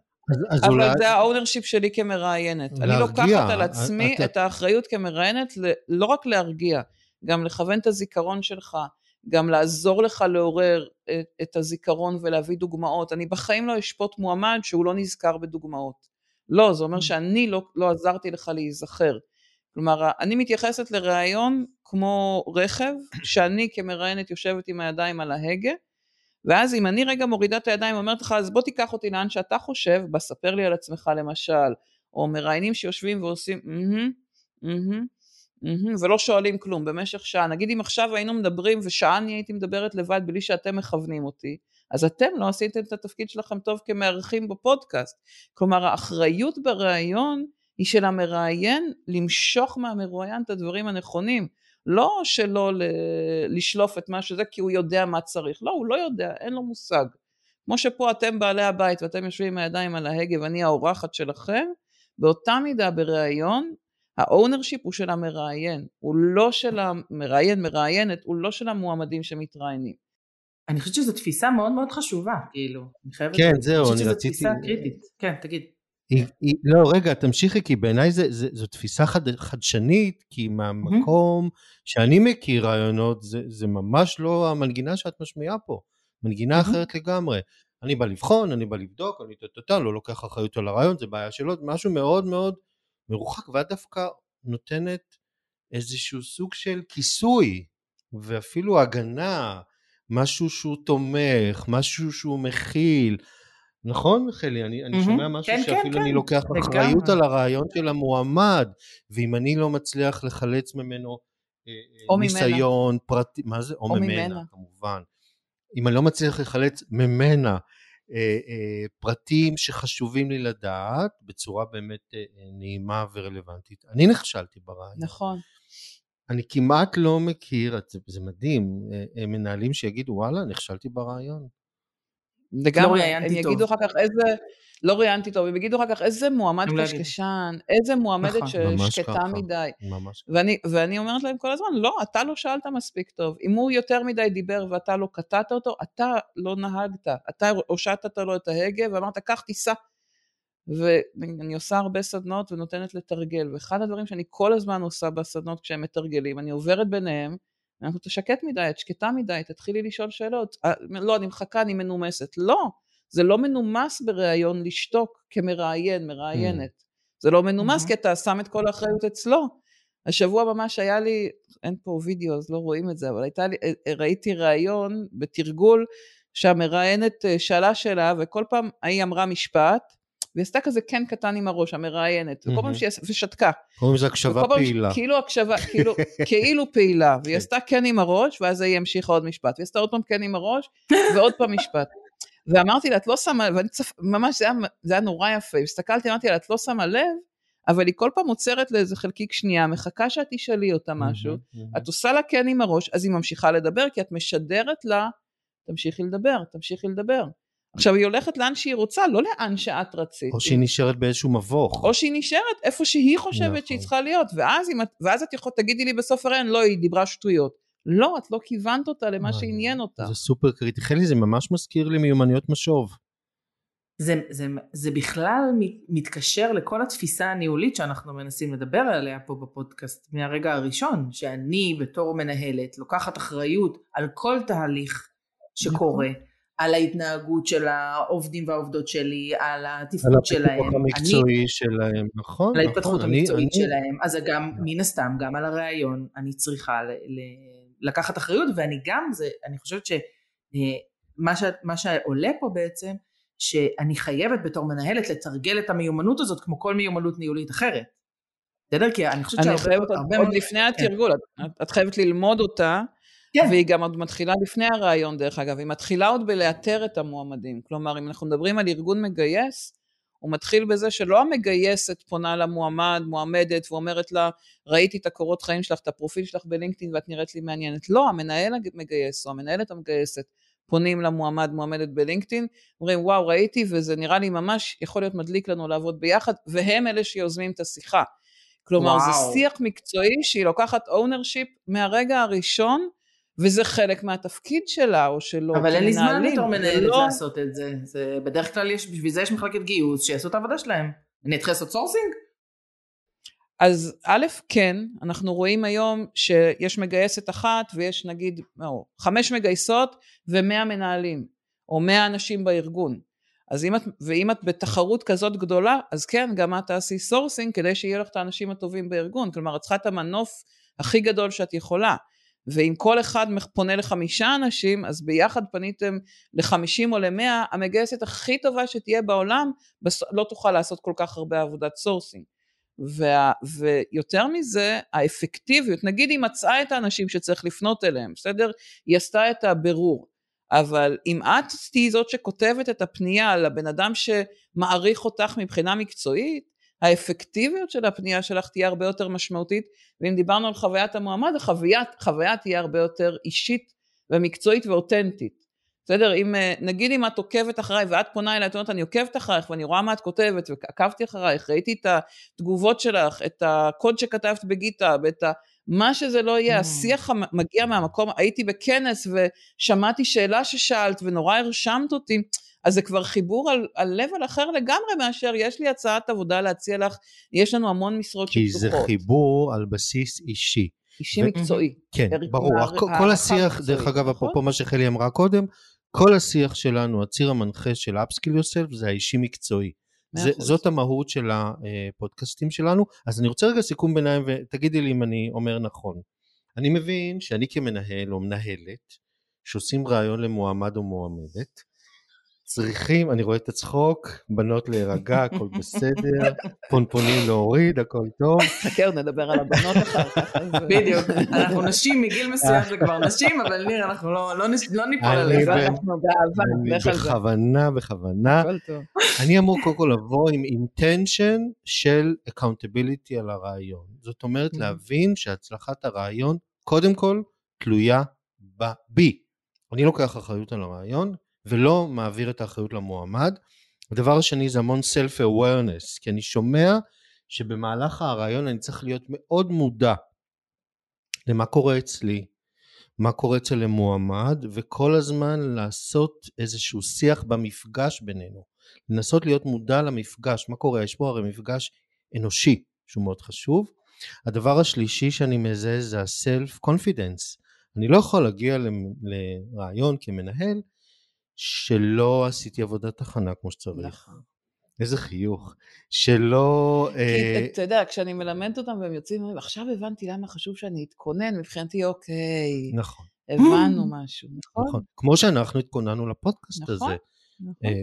אבל זה האונרשיפ שלי כמראיינת, אני לוקחת על עצמי את האחריות כמראיינת, לא רק להרגיע, גם לכוון את הזיכרון שלך, גם לעזור לך לעורר את הזיכרון ולהביא דוגמאות. אני בחיים לא אשפוט מועמד שהוא לא נזכר בדוגמאות, לא, זה אומר שאני לא עזרתי לך להיזכר. כלומר, אני מתייחסת לראיון כמו רכב, שאני כמראיינת יושבת עם הידיים על ההגה, ואז אם אני רגע מורידה את הידיים ואומרת לך, אז בוא תיקח אותי לאן שאתה חושב, בספר לי על עצמך למשל, או מראיינים שיושבים ועושים, mm-hmm, mm-hmm, mm-hmm, ולא שואלים כלום במשך שעה, נגיד אם עכשיו היינו מדברים, ושעה אני הייתי מדברת לבד בלי שאתם מכוונים אותי, אז אתם לא עשיתם את התפקיד שלכם טוב כמארחים בפודקאסט. כלומר, האחריות בראיון, היא של המראיין למשוך מהמרואיין את הדברים הנכונים, לא שלא לשלוף את מה שזה כי הוא יודע מה צריך, לא, הוא לא יודע, אין לו מושג. כמו שפה אתם בעלי הבית ואתם יושבים עם הידיים על ההגה ואני האורחת שלכם, באותה מידה בראיון, האונרשיפ הוא של המראיין, הוא לא של המראיין, מראיינת, הוא לא של המועמדים שמתראיינים. אני חושבת שזו תפיסה מאוד מאוד חשובה, כאילו. כן, זהו, אני רציתי. תפיסה קריטית, כן, תגיד. היא, היא, לא, רגע, תמשיכי, כי בעיניי זה, זה, זו תפיסה חד, חדשנית, כי מהמקום mm-hmm. שאני מכיר רעיונות, זה, זה ממש לא המנגינה שאת משמיעה פה, מנגינה mm-hmm. אחרת לגמרי. אני בא לבחון, אני בא לבדוק, אני תתתה, לא לוקח אחריות על הרעיון, זה בעיה שלא, משהו מאוד מאוד מרוחק, ואת דווקא נותנת איזשהו סוג של כיסוי, ואפילו הגנה, משהו שהוא תומך, משהו שהוא מכיל, נכון, חלי? אני, אני mm-hmm. שומע משהו כן, שאפילו כן, אני כן. לוקח אחריות על הרעיון של המועמד, ואם אני לא מצליח לחלץ ממנו אה, ניסיון ממנה. פרטי, מה זה? או, או ממנה, ממנה, כמובן. אם אני לא מצליח לחלץ ממנה אה, אה, פרטים שחשובים לי לדעת, בצורה באמת אה, נעימה ורלוונטית. אני נכשלתי ברעיון. נכון. אני כמעט לא מכיר, זה, זה מדהים, אה, מנהלים שיגידו, וואלה, נכשלתי ברעיון. לגמרי, הם יגידו אחר כך איזה, לא ראיינתי טוב, הם יגידו אחר כך איזה מועמד קשקשן, איזה מועמדת ששקטה מדי, ואני אומרת להם כל הזמן, לא, אתה לא שאלת מספיק טוב, אם הוא יותר מדי דיבר ואתה לא קטעת אותו, אתה לא נהגת, אתה הושטת לו את ההגה ואמרת, כך תיסע, ואני עושה הרבה סדנות ונותנת לתרגל, ואחד הדברים שאני כל הזמן עושה בסדנות כשהם מתרגלים, אני עוברת ביניהם, אנחנו תשקט מדי, את שקטה מדי, תתחילי לשאול שאלות, לא, אני מחכה, אני מנומסת, לא, זה לא מנומס בראיון לשתוק כמראיין, מראיינת, זה לא מנומס כי אתה שם את כל האחריות אצלו. השבוע ממש היה לי, אין פה וידאו אז לא רואים את זה, אבל הייתה לי, ראיתי ראיון בתרגול, שהמראיינת שאלה שאלה, וכל פעם היא אמרה משפט, ועשתה כזה כן קטן עם הראש, המראיינת, וכל פעם שהיא שתקה. כל פעם זה הקשבה פעילה. כאילו הקשבה, כאילו פעילה, והיא עשתה כן עם הראש, ואז היא המשיכה עוד משפט, והיא עשתה עוד פעם כן עם הראש, ועוד פעם משפט. ואמרתי לה, את לא שמה, ממש זה היה נורא יפה, הסתכלתי, אמרתי לה, את לא שמה לב, אבל היא כל פעם עוצרת לאיזה חלקיק שנייה, מחכה שאת תשאלי אותה משהו, את עושה לה כן עם הראש, אז היא ממשיכה לדבר, כי את משדרת לה, תמשיכי לדבר, תמשיכי לדבר. עכשיו היא הולכת לאן שהיא רוצה, לא לאן שאת רצית. או שהיא נשארת באיזשהו מבוך. או שהיא נשארת איפה שהיא חושבת שהיא צריכה להיות, ואז את יכולה, תגידי לי בסוף הרעיון, לא, היא דיברה שטויות. לא, את לא כיוונת אותה למה שעניין אותה. זה סופר קריטי. חלי, זה ממש מזכיר לי מיומנויות משוב. זה בכלל מתקשר לכל התפיסה הניהולית שאנחנו מנסים לדבר עליה פה בפודקאסט, מהרגע הראשון, שאני בתור מנהלת לוקחת אחריות על כל תהליך שקורה. על ההתנהגות של העובדים והעובדות שלי, על התפקוד שלהם. על ההתפתחות המקצועי שלהם, נכון? על ההתפתחות המקצועית שלהם, אז גם מן הסתם, גם על הרעיון, אני צריכה לקחת אחריות, ואני גם, אני חושבת שמה שעולה פה בעצם, שאני חייבת בתור מנהלת לתרגל את המיומנות הזאת, כמו כל מיומנות ניהולית אחרת. בסדר? כי אני חושבת שהרבה... עוד לפני התרגול, את חייבת ללמוד אותה, Yeah. והיא גם עוד מתחילה לפני הרעיון דרך אגב, היא מתחילה עוד בלאתר את המועמדים, כלומר אם אנחנו מדברים על ארגון מגייס, הוא מתחיל בזה שלא המגייסת פונה למועמד, מועמדת, ואומרת לה, ראיתי את הקורות חיים שלך, את הפרופיל שלך בלינקדאין, ואת נראית לי מעניינת. לא, המנהל המגייס, או המנהלת המגייסת, פונים למועמד, מועמדת בלינקדאין, אומרים, וואו, ראיתי, וזה נראה לי ממש, יכול להיות מדליק לנו לעבוד ביחד, והם אלה שיוזמים את השיחה. כלומר, וואו. זה שיח מקצועי, שהיא לוקחת ownership מהרגע הראשון, וזה חלק מהתפקיד שלה או שלו. אבל אין לי זמן בתור מנהלת לעשות את זה. זה בדרך כלל יש, בשביל זה יש מחלקת גיוס שיעשו את העבודה שלהם. אני אתחיל לעשות סורסינג? אז א', כן, אנחנו רואים היום שיש מגייסת אחת ויש נגיד חמש מגייסות ומאה מנהלים או מאה אנשים בארגון. אז אם את, ואם את בתחרות כזאת גדולה, אז כן, גם את תעשי סורסינג כדי שיהיה לך את האנשים הטובים בארגון. כלומר, את צריכה את המנוף הכי גדול שאת יכולה. ואם כל אחד פונה לחמישה אנשים, אז ביחד פניתם לחמישים או למאה, המגייסת הכי טובה שתהיה בעולם, לא תוכל לעשות כל כך הרבה עבודת סורסינג. וה, ויותר מזה, האפקטיביות, נגיד היא מצאה את האנשים שצריך לפנות אליהם, בסדר? היא עשתה את הבירור, אבל אם את תהיי זאת שכותבת את הפנייה לבן אדם שמעריך אותך מבחינה מקצועית, האפקטיביות של הפנייה שלך תהיה הרבה יותר משמעותית, ואם דיברנו על חוויית המועמד, החוויה תהיה הרבה יותר אישית ומקצועית ואותנטית. בסדר, אם נגיד אם את עוקבת אחריי, ואת פונה אליי, את אומרת, אני עוקבת אחריך, ואני רואה מה את כותבת, ועקבתי אחריך, ראיתי את התגובות שלך, את הקוד שכתבת בגיטה, ואת ה... מה שזה לא יהיה, השיח מגיע מהמקום, הייתי בכנס, ושמעתי שאלה ששאלת, ונורא הרשמת אותי, אז זה כבר חיבור על, על לבל אחר לגמרי מאשר, יש לי הצעת עבודה להציע לך, יש לנו המון משרות שפתוחות. כי זה חיבור על בסיס אישי. אישי ו- מקצועי. כן, ברור. מה... כל השיח, דרך אגב, אפרופו מה שחלי אמרה קודם, כל השיח שלנו, הציר המנחה של Up Skill Yourself, זה האישי מקצועי. זה, זאת המהות של הפודקאסטים שלנו, אז אני רוצה רגע סיכום ביניים, ותגידי לי אם אני אומר נכון. אני מבין שאני כמנהל או מנהלת, שעושים רעיון למועמד או מועמדת, צריכים, אני רואה את הצחוק, בנות להירגע, הכל בסדר, פונפונים להוריד, הכל טוב. חכה, נדבר על הבנות אחר כך. בדיוק, אנחנו נשים מגיל מסוים וכבר נשים, אבל נראה, אנחנו לא ניפול על זה, אנחנו באהבה. אני בכוונה, בכוונה. הכל טוב. אני אמור קודם כל לבוא עם אינטנשן של אקאונטביליטי על הרעיון. זאת אומרת להבין שהצלחת הרעיון, קודם כל, תלויה בי. אני לוקח אחריות על הרעיון, ולא מעביר את האחריות למועמד. הדבר השני זה המון self-awareness, כי אני שומע שבמהלך הרעיון אני צריך להיות מאוד מודע למה קורה אצלי, מה קורה אצל המועמד, וכל הזמן לעשות איזשהו שיח במפגש בינינו, לנסות להיות מודע למפגש, מה קורה, יש פה הרי מפגש אנושי, שהוא מאוד חשוב. הדבר השלישי שאני מזהה זה ה-self-confidence, אני לא יכול להגיע לרעיון כמנהל, שלא עשיתי עבודת הכנה כמו שצריך. איזה חיוך. שלא... אתה יודע, כשאני מלמדת אותם והם יוצאים, עכשיו הבנתי למה חשוב שאני אתכונן, מבחינתי אוקיי. נכון. הבנו משהו, נכון? כמו שאנחנו התכוננו לפודקאסט הזה.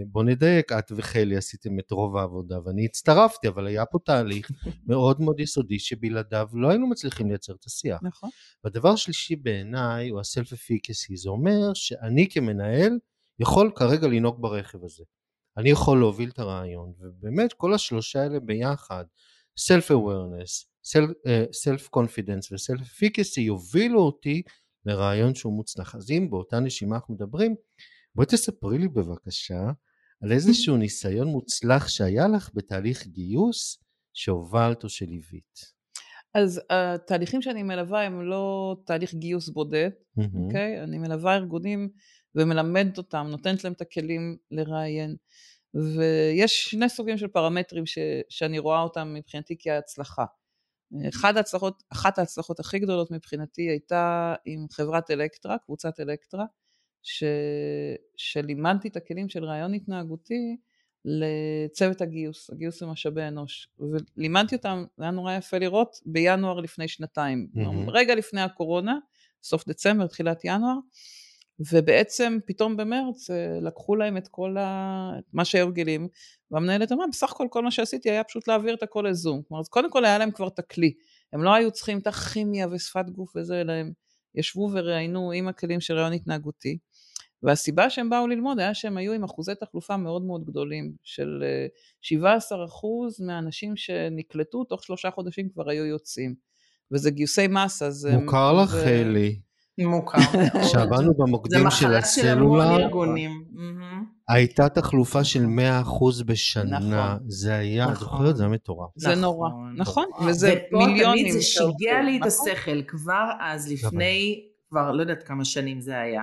בוא נדייק, את וחלי עשיתם את רוב העבודה, ואני הצטרפתי, אבל היה פה תהליך מאוד מאוד יסודי, שבלעדיו לא היינו מצליחים לייצר את השיח. נכון. והדבר השלישי בעיניי, הוא הסלף-אפיקסי, זה אומר שאני כמנהל יכול כרגע לנהוג ברכב הזה, אני יכול להוביל את הרעיון, ובאמת כל השלושה האלה ביחד, self-awareness, self-confidence ו-self-efficacy יובילו אותי לרעיון שהוא מוצלח. אז אם באותה נשימה אנחנו מדברים, בואי תספרי לי בבקשה, על איזשהו ניסיון מוצלח שהיה לך בתהליך גיוס, שהובלת או שליווית. אז התהליכים שאני מלווה הם לא תהליך גיוס בודד, אוקיי? אני מלווה ארגונים ומלמדת אותם, נותנת להם את הכלים לראיין, ויש שני סוגים של פרמטרים ש, שאני רואה אותם מבחינתי כהצלחה. אחת ההצלחות, אחת ההצלחות הכי גדולות מבחינתי הייתה עם חברת אלקטרה, קבוצת אלקטרה, ש, שלימדתי את הכלים של ראיון התנהגותי לצוות הגיוס, הגיוס ומשאבי אנוש, ולימדתי אותם, היה נורא יפה לראות, בינואר לפני שנתיים, mm-hmm. רגע לפני הקורונה, סוף דצמבר, תחילת ינואר, ובעצם פתאום במרץ לקחו להם את כל ה... מה שהיו רגילים, והמנהלת אמרה, בסך הכל כל מה שעשיתי היה פשוט להעביר את הכל לזום, כלומר, קודם כל היה להם כבר את הכלי, הם לא היו צריכים את הכימיה ושפת גוף וזה, אלא הם ישבו וראיינו עם הכלים של ראיון התנהגותי, והסיבה שהם באו ללמוד היה שהם היו עם אחוזי תחלופה מאוד מאוד גדולים, של שבעה עשר אחוז מהאנשים שנקלטו תוך שלושה חודשים כבר היו יוצאים, וזה גיוסי מס, אז... מוכר לך, אלי. מוכר. כשעבדנו במוקדים של הסלולה, הייתה תחלופה של מאה אחוז בשנה, זה היה, זוכרת, זה היה מטורף. זה נורא, נכון, וזה מיליונים. ופה תמיד זה שיגע לי את השכל, כבר אז לפני, כבר לא יודעת כמה שנים זה היה,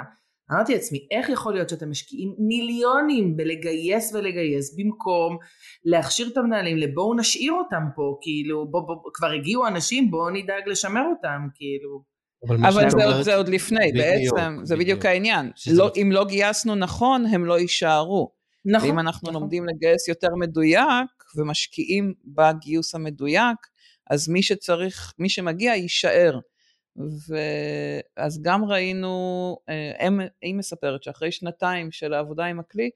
אמרתי לעצמי, איך יכול להיות שאתם משקיעים מיליונים בלגייס ולגייס, במקום להכשיר את המנהלים, לבואו נשאיר אותם פה, כאילו, בוא, בוא, כבר הגיעו אנשים, בואו נדאג לשמר אותם, כאילו. אבל, אבל זה, עוד, זה עוד לפני, בדיוק, בעצם, בדיוק. זה בדיוק העניין. לא, אם לא גייסנו נכון, הם לא יישארו. נכון. ואם אנחנו נכון. לומדים לגייס יותר מדויק, ומשקיעים בגיוס המדויק, אז מי שצריך, מי שמגיע יישאר. ואז גם ראינו, היא מספרת שאחרי שנתיים של העבודה עם הכלי,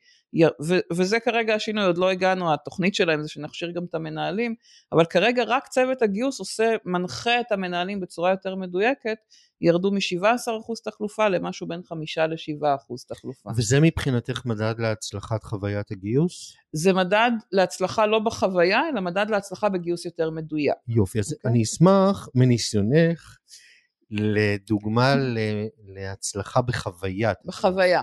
וזה כרגע השינוי, עוד לא הגענו, התוכנית שלהם זה שנכשיר גם את המנהלים, אבל כרגע רק צוות הגיוס עושה, מנחה את המנהלים בצורה יותר מדויקת, ירדו מ-שבעה עשר אחוז תחלופה למשהו בין חמישה עד שבעה אחוז תחלופה. וזה מבחינתך מדד להצלחת חוויית הגיוס? זה מדד להצלחה לא בחוויה, אלא מדד להצלחה בגיוס יותר מדויק. יופי, אז אני אשמח מניסיונך, לדוגמה להצלחה בחוויה. בחוויה.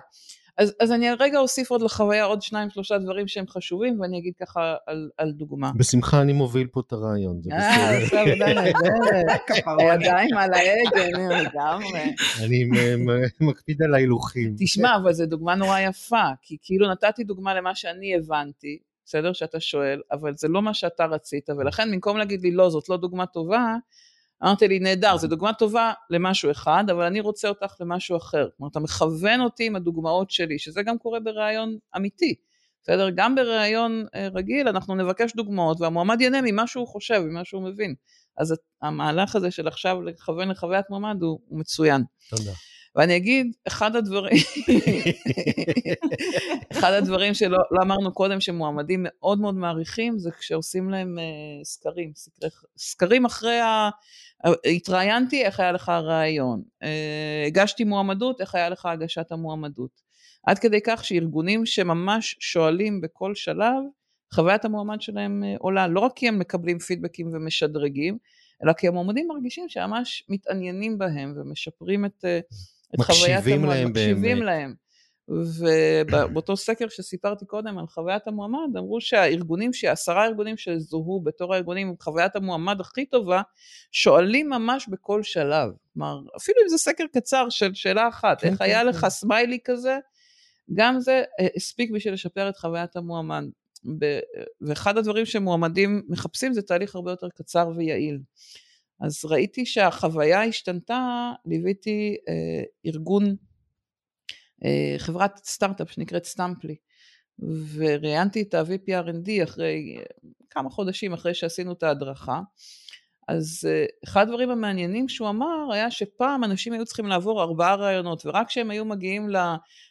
אז, אז אני רגע אוסיף עוד לחוויה עוד שניים, שלושה דברים שהם חשובים, ואני אגיד ככה על, על דוגמה. בשמחה אני מוביל פה את הרעיון, זה בסדר. אה, זה עדיין עדיין. עדיין על ההגן, לגמרי. אני מקפיד על ההילוכים. תשמע, אבל זו דוגמה נורא יפה, כי כאילו נתתי דוגמה למה שאני הבנתי, בסדר שאתה שואל, אבל זה לא מה שאתה רצית, ולכן במקום להגיד לי, לא, זאת לא דוגמה טובה, אמרתי לי, נהדר, זו דוגמה טובה למשהו אחד, אבל אני רוצה אותך למשהו אחר. כלומר, אתה מכוון אותי עם הדוגמאות שלי, שזה גם קורה ברעיון אמיתי. בסדר? גם ברעיון רגיל, אנחנו נבקש דוגמאות, והמועמד יענה ממה שהוא חושב, ממה שהוא מבין. אז המהלך הזה של עכשיו לכוון לחוויית מועמד, הוא מצוין. תודה. ואני אגיד, אחד הדברים, אחד הדברים שלא לא אמרנו קודם, שמועמדים מאוד מאוד מעריכים, זה כשעושים להם uh, סקרים, סקרי, סקרים אחרי, ה, התראיינתי איך היה לך הרעיון, uh, הגשתי מועמדות, איך היה לך הגשת המועמדות, עד כדי כך שארגונים שממש שואלים בכל שלב, חוויית המועמד שלהם uh, עולה, לא רק כי הם מקבלים פידבקים ומשדרגים, אלא כי המועמדים מרגישים שממש מתעניינים בהם, ומשפרים את... Uh, מקשיבים להם מקשיבים להם. ובאותו סקר שסיפרתי קודם על חוויית המועמד, אמרו שהארגונים, שעשרה ארגונים שזוהו בתור הארגונים, חוויית המועמד הכי טובה, שואלים ממש בכל שלב. כלומר, אפילו אם זה סקר קצר של שאלה אחת, איך היה לך סמיילי כזה, גם זה הספיק בשביל לשפר את חוויית המועמד. ואחד הדברים שמועמדים מחפשים, זה תהליך הרבה יותר קצר ויעיל. אז ראיתי שהחוויה השתנתה, ליוויתי אה, ארגון, אה, חברת סטארט-אפ שנקראת סטמפלי, וראיינתי את ה-וי פי אר אנד די אחרי אה, כמה חודשים אחרי שעשינו את ההדרכה, אז אה, אחד הדברים המעניינים שהוא אמר, היה שפעם אנשים היו צריכים לעבור ארבעה רעיונות, ורק כשהם היו מגיעים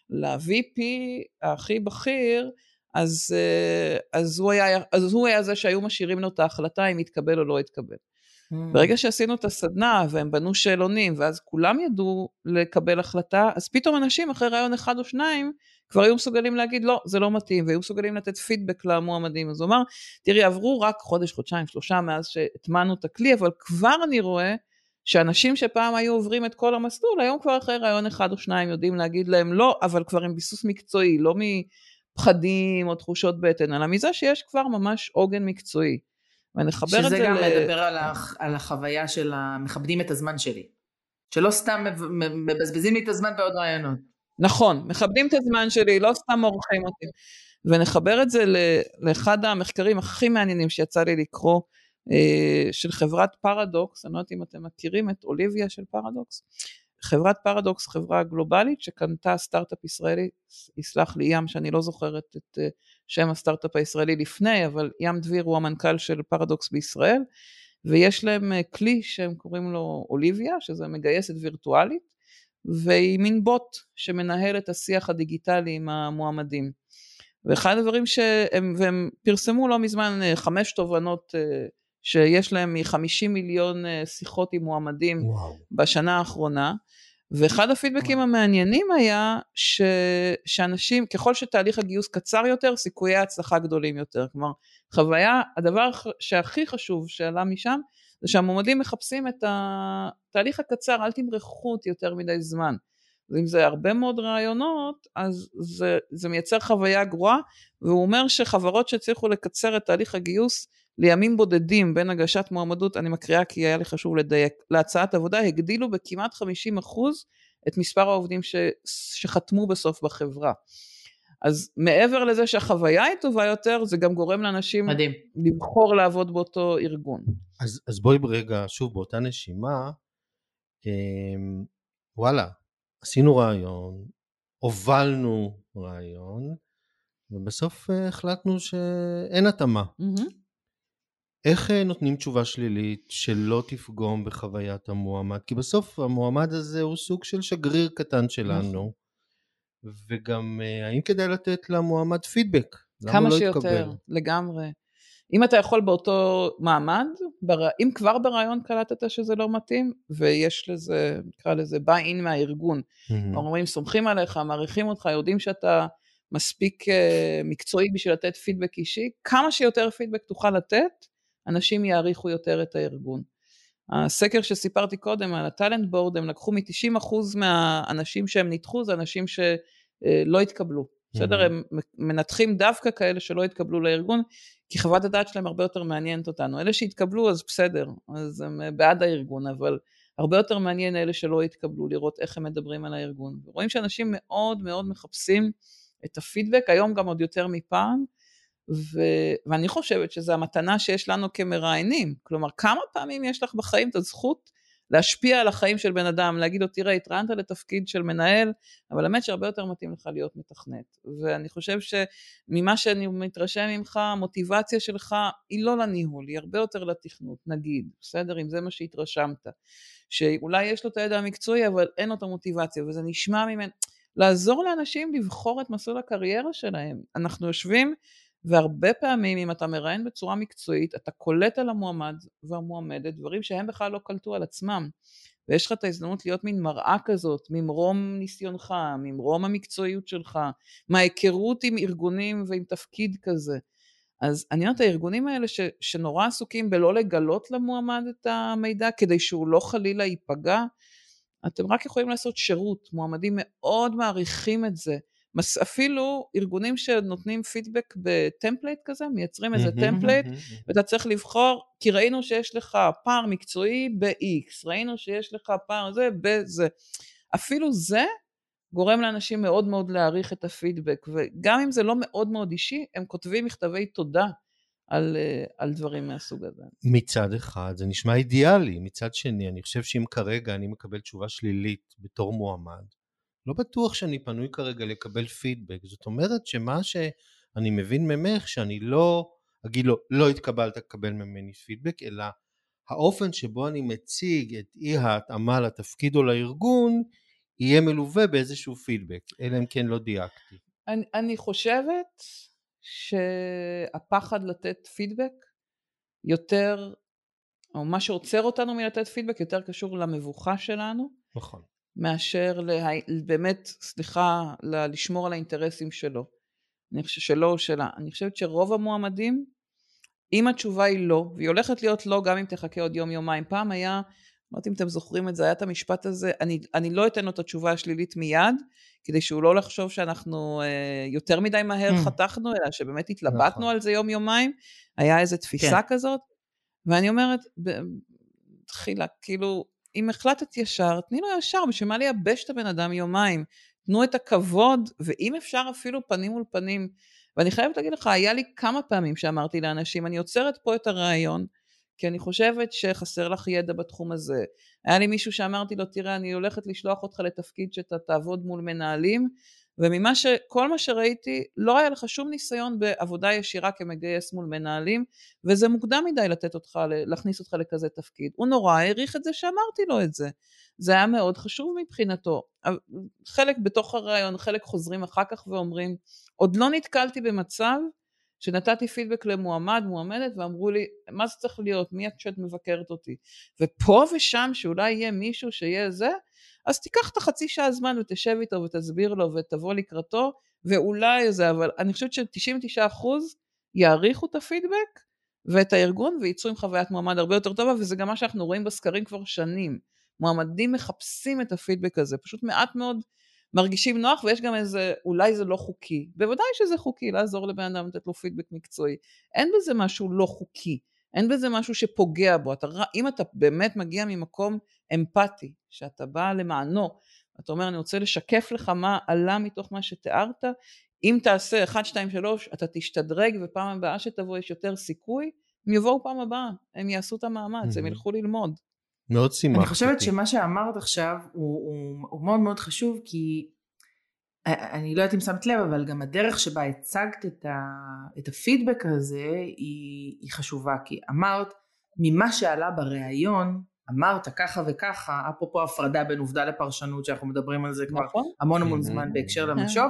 ל-וי פי הכי בכיר, אז, אה, אז, הוא היה, אז הוא היה זה שהיו משאירים לו את ההחלטה, אם יתקבל או לא יתקבל. ברגע שעשינו את הסדנה, והם בנו שאלונים, ואז כולם ידעו לקבל החלטה, אז פתאום אנשים אחרי רעיון אחד או שניים, כבר היו מסוגלים להגיד, לא, זה לא מתאים, והיו מסוגלים לתת פידבק למועמדים, אז הוא אמר, תראי, עברו רק חודש, חודשיים, שלושה, מאז שהתמנו את הכלי, אבל כבר אני רואה, שאנשים שפעם היו עוברים את כל המסלול, היום כבר אחרי רעיון אחד או שניים, יודעים להגיד להם לא, אבל כבר עם ביסוס מקצועי, לא מפחדים או תחושות בטן, אלא מזה שיש כבר ממש עוגן מקצועי. שזה גם מדבר על החוויה של מכבדים את הזמן שלי, שלא סתם מבזבזים לי את הזמן בעוד רעיונות. נכון, מכבדים את הזמן שלי, לא סתם עורכים אותי. ונחבר את זה לאחד המחקרים הכי מעניינים שיצא לי לקרוא, של חברת פרדוקס, אני לא יודעת אם אתם מכירים את אוליביה של פרדוקס, חברת פרדוקס, חברה גלובלית שקנתה סטארט-אפ ישראלי, יסלח לי ים שאני לא זוכרת את שם הסטארט-אפ הישראלי לפני, אבל ים דביר הוא המנכ"ל של פרדוקס בישראל, ויש להם כלי שהם קוראים לו אוליביה, שזה מגייסת וירטואלית, והיא מין בוט שמנהל את השיח הדיגיטלי עם המועמדים. ואחד הדברים שהם, והם פרסמו לא מזמן חמש תובנות שיש להם מ-חמישים מיליון שיחות עם מועמדים וואו. בשנה האחרונה, ואחד הפידבקים המעניינים היה ש... שאנשים, ככל שתהליך הגיוס קצר יותר, סיכויי ההצלחה גדולים יותר. כלומר, חוויה, הדבר שהכי חשוב שעלה משם, זה שהמועמדים מחפשים את התהליך הקצר, אל תמרחו יותר מדי זמן. אם זה הרבה מאוד רעיונות, אז זה, זה מייצר חוויה גרועה, והוא אומר שחברות שצריכו לקצר את תהליך הגיוס, לימים בודדים בין הגשת מועמדות, אני מקריאה כי היה לי חשוב לדייק, להצעת עבודה, הגדילו בכמעט חמישים אחוז את מספר העובדים ש, שחתמו בסוף בחברה. אז מעבר לזה שהחוויה היא טובה יותר, זה גם גורם לאנשים מדהים. לבחור לעבוד באותו ארגון. אז, אז בואי ברגע, שוב באותה נשימה, אמ, וואלה, עשינו רעיון, הובלנו רעיון, ובסוף החלטנו שאין התאמה. איך נותנים תשובה שלילית שלא תפגום בחוויית המועמד? כי בסוף המועמד הזה הוא סוג של שגריר קטן שלנו, וגם האם כדאי לתת למועמד פידבק? כמה שיותר, לגמרי. אם אתה יכול באותו מעמד, אם כבר ברעיון קלטת שזה לא מתאים, ויש לזה, נקרא לזה, בא אין מהארגון, אומרים, סומכים עליך, מעריכים אותך, יודעים שאתה מספיק מקצועי בשביל לתת פידבק אישי, כמה שיותר פידבק תוכל לתת, אנשים יעריכו יותר את הארגון. הסקר שסיפרתי קודם על הטלנט בורד, הם לקחו מ-תשעים אחוז מהאנשים שהם ניתחו, זה אנשים שלא התקבלו. בסדר, הם מנתחים דווקא כאלה שלא התקבלו לארגון, כי חוות הדעת שלהם הרבה יותר מעניינת אותנו. אלה שהתקבלו, אז בסדר, אז הם בעד הארגון, אבל הרבה יותר מעניין אלה שלא התקבלו, לראות איך הם מדברים על הארגון. רואים שאנשים מאוד מאוד מחפשים את הפידבק, היום גם עוד יותר מפעם, ו- ואני חושבת שזו המתנה שיש לנו כמראיינים. כלומר, כמה פעמים יש לך בחיים את הזכות להשפיע על החיים של בן אדם, להגיד לו, תראה, התראיינת לתפקיד של מנהל, אבל האמת שהרבה יותר מתאים לך להיות מתכנת. ואני חושב שממה שאני מתרשם ממך, המוטיבציה שלך היא לא לניהול, היא הרבה יותר לתכנות, נגיד, בסדר, אם זה מה שהתרשמת, שאולי יש לו את הידע המקצועי, אבל אין לו את המוטיבציה, וזה נשמע ממנו, לעזור לאנשים לבחור את מסלול הקריירה שלהם. אנחנו יושבים, והרבה פעמים אם אתה מראיין בצורה מקצועית, אתה קולט על המועמד והמועמדת, דברים שהם בכלל לא קלטו על עצמם, ויש לך את ההזדמנות להיות מין מראה כזאת, ממרום ניסיונך, ממרום המקצועיות שלך, מההיכרות עם ארגונים ועם תפקיד כזה. אז אני יודעת, הארגונים האלה ש, שנורא עסוקים בלא לגלות למועמד את המידע, כדי שהוא לא חלילה ייפגע, אתם רק יכולים לעשות שירות, מועמדים מאוד מעריכים את זה, אפילו ארגונים שנותנים פידבק בטמפלייט כזה, מייצרים איזה טמפלייט, ואתה צריך לבחור, כי ראינו שיש לך פער מקצועי ב-X, ראינו שיש לך פער זה בזה, אפילו זה גורם לאנשים מאוד מאוד להעריך את הפידבק, וגם אם זה לא מאוד מאוד אישי, הם כותבים מכתבי תודה על, על דברים מהסוג הזה. מצד אחד, זה נשמע אידיאלי, מצד שני, אני חושב שאם כרגע אני מקבל תשובה שלילית בתור מועמד, לא בטוח שאני פנוי כרגע לקבל פידבק, זאת אומרת שמה שאני מבין ממך, שאני לא אגיד לו, לא התקבלת לקבל ממני פידבק, אלא האופן שבו אני מציג את אי ההתאמה לתפקיד או לארגון, יהיה מלווה באיזשהו פידבק, אלא אם כן לא דייקתי. אני, אני חושבת שהפחד לתת פידבק יותר, או מה שעוצר אותנו מלתת פידבק, יותר קשור למבוכה שלנו. נכון. מאשר לה... באמת, סליחה, ל... לשמור על האינטרסים שלו, אני חושב שלא או שלה, אני חושבת שרוב המועמדים, אם התשובה היא לא, והיא הולכת להיות לא, גם אם תחכה עוד יום יומיים, פעם היה, לא יודעת אם אתם זוכרים את זה, היה את המשפט הזה, אני, אני לא אתן לו את התשובה השלילית מיד, כדי שהוא לא לחשוב שאנחנו אה, יותר מדי מהר mm. חתכנו, אלא שבאמת התלבטנו נכון. על זה יום יומיים, היה איזו תפיסה כן. כזאת, ואני אומרת, תחילה, כאילו, אם החלטת ישר, תני לו ישר, בשביל מה לייבש את הבן אדם יומיים, תנו את הכבוד, ואם אפשר אפילו פנים מול פנים, ואני חייבת להגיד לך, היה לי כמה פעמים שאמרתי לאנשים, אני יוצרת פה את הרעיון, כי אני חושבת שחסר לך ידע בתחום הזה, היה לי מישהו שאמרתי לו, תראה, אני הולכת לשלוח אותך לתפקיד, שאתה תעבוד מול מנהלים, וממה שכל מה שראיתי, לא היה לך שום ניסיון בעבודה ישירה כמגייס מול מנהלים, וזה מוקדם מדי לתת אותך, להכניס אותך לכזה תפקיד. הוא נורא העריך את זה שאמרתי לו את זה. זה היה מאוד חשוב מבחינתו. חלק בתוך הרעיון, חלק חוזרים אחר כך ואומרים, עוד לא נתקלתי במצב שנתתי פידבק למועמד, מועמדת, ואמרו לי, מה זה צריך להיות? מי את שאת מבקרת אותי? ופה ושם שאולי יהיה מישהו שיהיה זה, אז תיקח את החצי שעה זמן ותשב איתו ותסביר לו ותבוא לקראתו, ואולי זה, אבל אני חושבת ש-תשעים ותשעה אחוז יעריכו את הפידבק ואת הארגון, וייצרו עם חוויית מועמד הרבה יותר טובה, וזה גם מה שאנחנו רואים בסקרים כבר שנים. מועמדים מחפשים את הפידבק הזה, פשוט מעט מאוד מרגישים נוח, ויש גם איזה, אולי זה לא חוקי. בוודאי שזה חוקי, לעזור לבן אדם, לתת לו פידבק מקצועי. אין בזה משהו לא חוקי, אין בזה משהו שפוגע בו. אתה, אם אתה באמת מגיע ממקום אמפתי, שאתה בא למענו, אתה אומר, אני רוצה לשקף לך מה עלה מתוך מה שתיארת, אם תעשה אחת, שתיים, שלוש, אתה תשתדרג, ופעם הבאה שתבוא יש יותר סיכוי, הם יבואו פעם הבאה, הם יעשו את המאמץ, הם ילכו ללמוד. מאוד שימח. אני חושבת שמה שאמרת עכשיו, הוא מאוד מאוד חשוב, כי אני לא יודעת אם שמת לב, אבל גם הדרך שבה הצגת את הפידבק הזה, היא חשובה, כי אמרת, ממה שעלה בראיון, אמרת ככה וככה, אפרופו הפרדה בין עובדה לפרשנות, שאנחנו מדברים על זה כבר המון המון זמן בהקשר למשוב,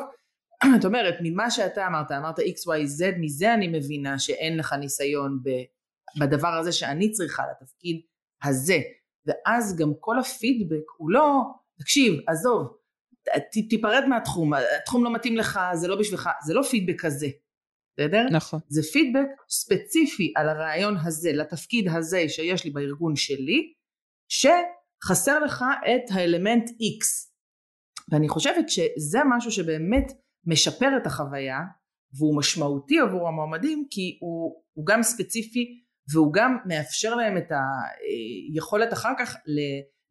את אומרת, ממה שאתה אמרת, אמרת איקס, וואי, זד, מזה אני מבינה שאין לך ניסיון בדבר הזה שאני צריכה לתפקיד הזה, ואז גם כל הפידבק הוא לא, תקשיב, עזוב, תיפרד מהתחום, התחום לא מתאים לך, זה לא בשבילך, זה לא פידבק הזה, בסדר? נכון. זה פידבק ספציפי על הרעיון הזה, לתפקיד הזה שיש לי בארגון שלי, שחסר לך את האלמנט X, ואני חושבת שזה משהו שבאמת משפר את החוויה, והוא משמעותי עבור המועמדים, כי הוא, הוא גם ספציפי, והוא גם מאפשר להם את היכולת אחר כך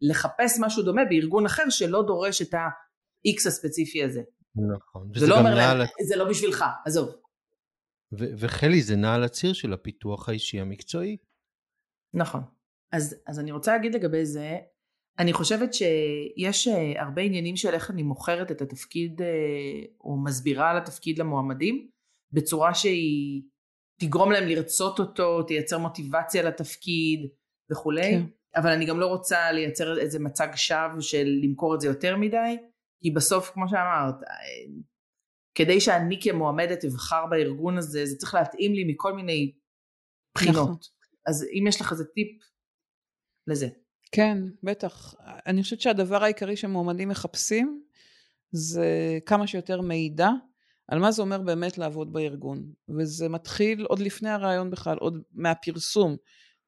לחפש משהו דומה בארגון אחר, שלא דורש את ה-X הספציפי הזה. נכון. זה לא אומר להם, זה לא בשבילך, עזוב. וחלי, זה נעל הציר של הפיתוח האישי המקצועי. נכון. אז, אז אני רוצה להגיד לגבי זה, אני חושבת שיש הרבה עניינים של איך אני מוכרת את התפקיד או מסבירה על התפקיד למועמדים בצורה שהיא תגרום להם לרצות אותו, תייצר מוטיבציה לתפקיד וכולי, כן. אבל אני גם לא רוצה לייצר איזה מצג שווא של למכור את זה יותר מדי, כי בסוף כמו שאמרת, כדי שאני כמועמדת אבחר בארגון הזה, זה צריך להתאים לי מכל מיני בחינות, נכון. אז אם יש לך איזה טיפ לזה. כן, בטח. אני חושבת שהדבר העיקרי שמועמדים מחפשים, זה כמה שיותר מידע, על מה זה אומר באמת לעבוד בארגון. וזה מתחיל עוד לפני הרעיון בכלל, עוד מהפרסום.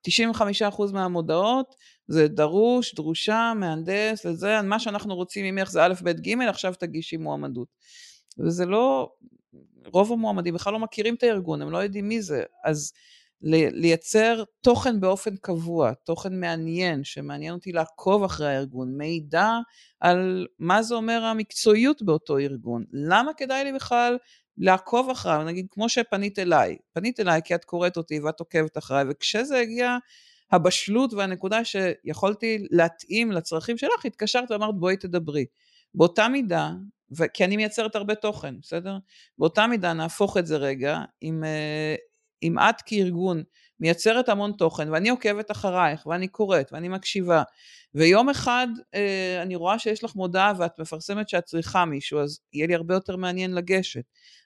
תשעים וחמישה אחוז מהמודעות, זה דרוש, דרושה, מהנדס, לזה, מה שאנחנו רוצים ממך זה א' ב' ג', עכשיו תגישי מועמדות. וזה לא, רוב המועמדים בכלל לא מכירים את הארגון, הם לא יודעים מי זה, אז לייצר תוכן באופן קבוע, תוכן מעניין, שמעניין אותי לעקוב אחרי הארגון, מידע על מה זה אומר המקצועיות באותו ארגון, למה כדאי לי בכלל לעקוב אחריו, נגיד כמו שפנית אליי, פנית אליי כי את קוראת אותי ואת עוקבת אחריי, וכשזה הגיע הבשלות והנקודה שיכולתי להתאים לצרכים שלך, התקשרת ואמרת בואי תדברי, באותה מידה, כי אני מייצרת הרבה תוכן, בסדר? באותה מידה נהפוך את זה רגע עם... אם את כארגון מייצרת המון תוכן, ואני עוקבת אחרייך, ואני קוראת, ואני מקשיבה, ויום אחד אה, אני רואה שיש לך מודעה, ואת מפרסמת שאת צריכה מישהו, אז יהיה לי הרבה יותר מעניין לגשת.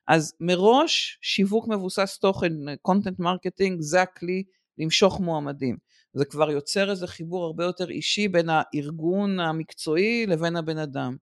אז מראש שיווק מבוסס תוכן, קונטנט מרקטינג, זה הכלי למשוך מועמדים. זה כבר יוצר איזה חיבור הרבה יותר אישי, בין הארגון המקצועי לבין הבן אדם.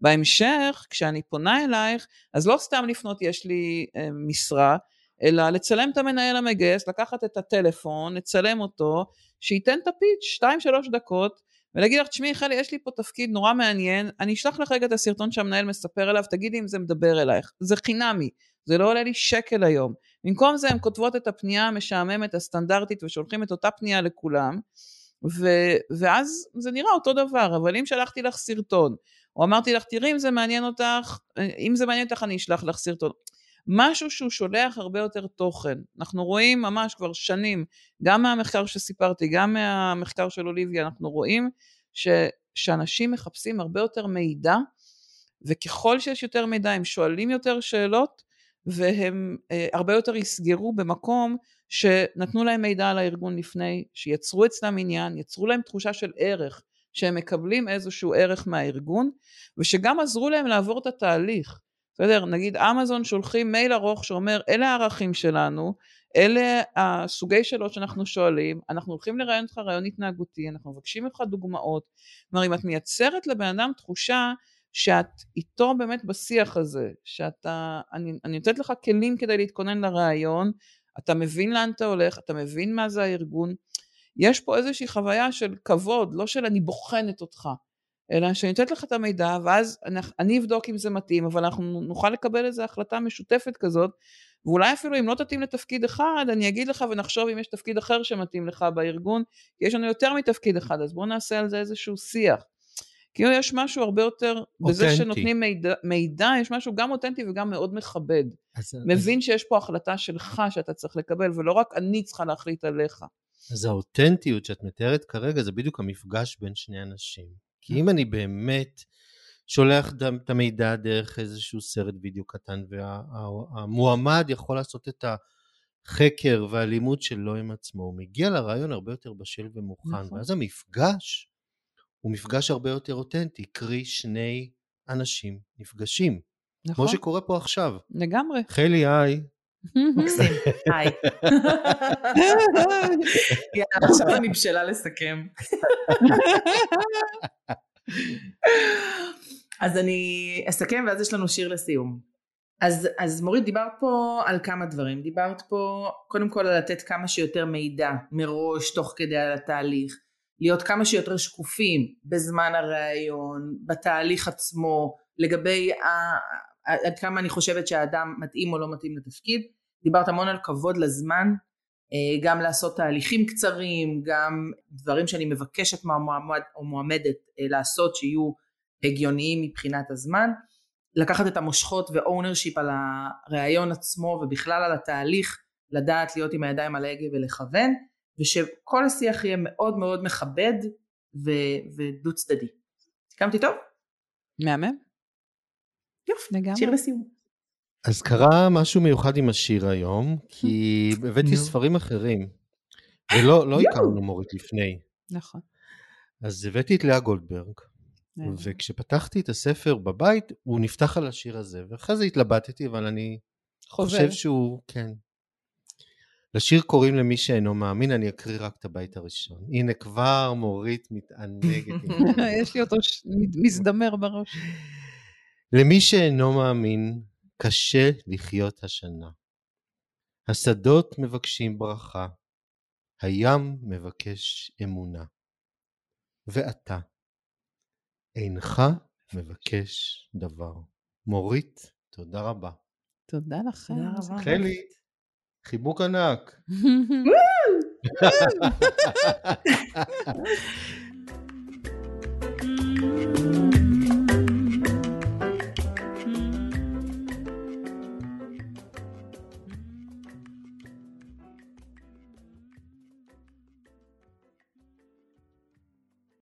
בהמשך, כשאני פונה אלייך, אז לא סתם לפנות, יש לי אה, משרה, אלא לצלם את המנהל המגייס, לקחת את הטלפון, לצלם אותו, שייתן את הפיץ' שתיים שלוש דקות, ולהגיד לך, תשמעי חלי, יש לי פה תפקיד נורא מעניין, אני אשלח לך רגע את הסרטון שהמנהל מספר אליו, תגידי אם זה מדבר אלייך, זה חינמי, זה לא עולה לי שקל היום. במקום זה הם כותבות את הפנייה המשעממת, הסטנדרטית, ושולחים את אותה פנייה לכולם, ו- ואז זה נראה אותו דבר, אבל אם שלחתי לך סרטון, או אמרתי לך, תראי אם זה מעניין אותך, אם זה מעניין אותך אני אשלח לך סרטון. משהו שהוא שולח הרבה יותר תוכן, אנחנו רואים ממש כבר שנים, גם מהמחקר שסיפרתי, גם מהמחקר של אוליביה, אנחנו רואים ש, שאנשים מחפשים הרבה יותר מידע, וככל שיש יותר מידע, הם שואלים יותר שאלות, והם אה, הרבה יותר יסגרו במקום שנתנו להם מידע על הארגון לפני, שיצרו אצלם עניין, יצרו להם תחושה של ערך, שהם מקבלים איזשהו ערך מהארגון, ושגם עזרו להם לעבור את התהליך, בסדר, נגיד אמזון שולחים מייל ארוך שאומר, אלה הערכים שלנו, אלה הסוגי שאלות שאנחנו שואלים, אנחנו הולכים לראיון אותך ראיון התנהגותי, אנחנו מבקשים לך דוגמאות, כלומר אם את מייצרת לבן אדם תחושה שאת איתו באמת בשיח הזה, שאתה, אני, אני נותנת לך כלים כדי להתכונן לראיון, אתה מבין לאן אתה הולך, אתה מבין מה זה הארגון, יש פה איזושהי חוויה של כבוד, לא של אני בוחנת אותך, אלא שאני נותנת לך את המידע, ואז אני, אני אבדוק אם זה מתאים, אבל אנחנו נוכל לקבל איזו החלטה משותפת כזאת, ואולי אפילו אם לא תתאים לתפקיד אחד, אני אגיד לך ונחשוב אם יש תפקיד אחר שמתאים לך בארגון, כי יש לנו יותר מתפקיד אחד, אז בואו נעשה על זה איזשהו שיח. כאילו יש משהו הרבה יותר, בזה שנותנים מידע, מידע, יש משהו גם אותנטי וגם מאוד מכבד. מבין שיש פה החלטה שלך שאתה צריך לקבל, ולא רק אני צריכה להחליט עליך. אז האותנטיות שאת מתארת כרגע, זה בדיוק המפגש בין שני אנשים. כי אם אני באמת שולח את המידע דרך איזשהו סרט וידאו קטן, והמועמד יכול לעשות את החקר והלימוד שלו עם עצמו, הוא מגיע לרעיון הרבה יותר בשל ומוכן, ואז המפגש הוא מפגש הרבה יותר אותנטי, קרי שני אנשים נפגשים, כמו שקורה פה עכשיו. לגמרי. חלי, היי. מקסים, היי. יאללה, עכשיו אני בשלה לסכם. אז אני אסכם ואז יש לנו שיר לסיום. אז, אז מורית, דיברת פה על כמה דברים. דיברת פה קודם כל על לתת כמה שיותר מידע מראש תוך כדי על התהליך, להיות כמה שיותר שקופים בזמן הראיון, בתהליך עצמו, לגבי עד כמה אני חושבת שהאדם מתאים או לא מתאים לתפקיד. דיברת המון על כבוד לזמן, גם לעשות תהליכים קצרים, גם דברים שאני מבקשת מהמועמד או מועמדת לעשות שיהיו הגיוניים מבחינת הזמן, לקחת את המושכות ואונרשיפ על הראיון עצמו ובכלל על התהליך, לדעת להיות עם הידיים על ההגה ולכוון, ושכל השיח יהיה מאוד מאוד מכבד ו- ודו צדדי. קמתי טוב? מהמם? יופי, נגמר. שיר לסיום. אז קרה משהו מיוחד עם השיר היום, כי הבאתי ספרים אחרים, ולא לא הכרנו מורית לפני. נכון. אז הבאתי את לאה גולדברג, וכשפתחתי את הספר בבית, הוא נפתח על השיר הזה, ואחרי זה התלבטתי, אבל אני חושב שהוא, כן. לשיר קוראים למי שאינו מאמין, אני אקריא רק את הבית הראשון. הנה כבר מורית מתענגת. יש לי אותו מזדמר בראש. למי שאינו מאמין, קשה לחיות השנה. השדות מבקשים ברכה, הים מבקש אמונה. ואתה, אינך מבקש דבר. מורית, תודה רבה. תודה לכם. חלי, חיבוק ענק.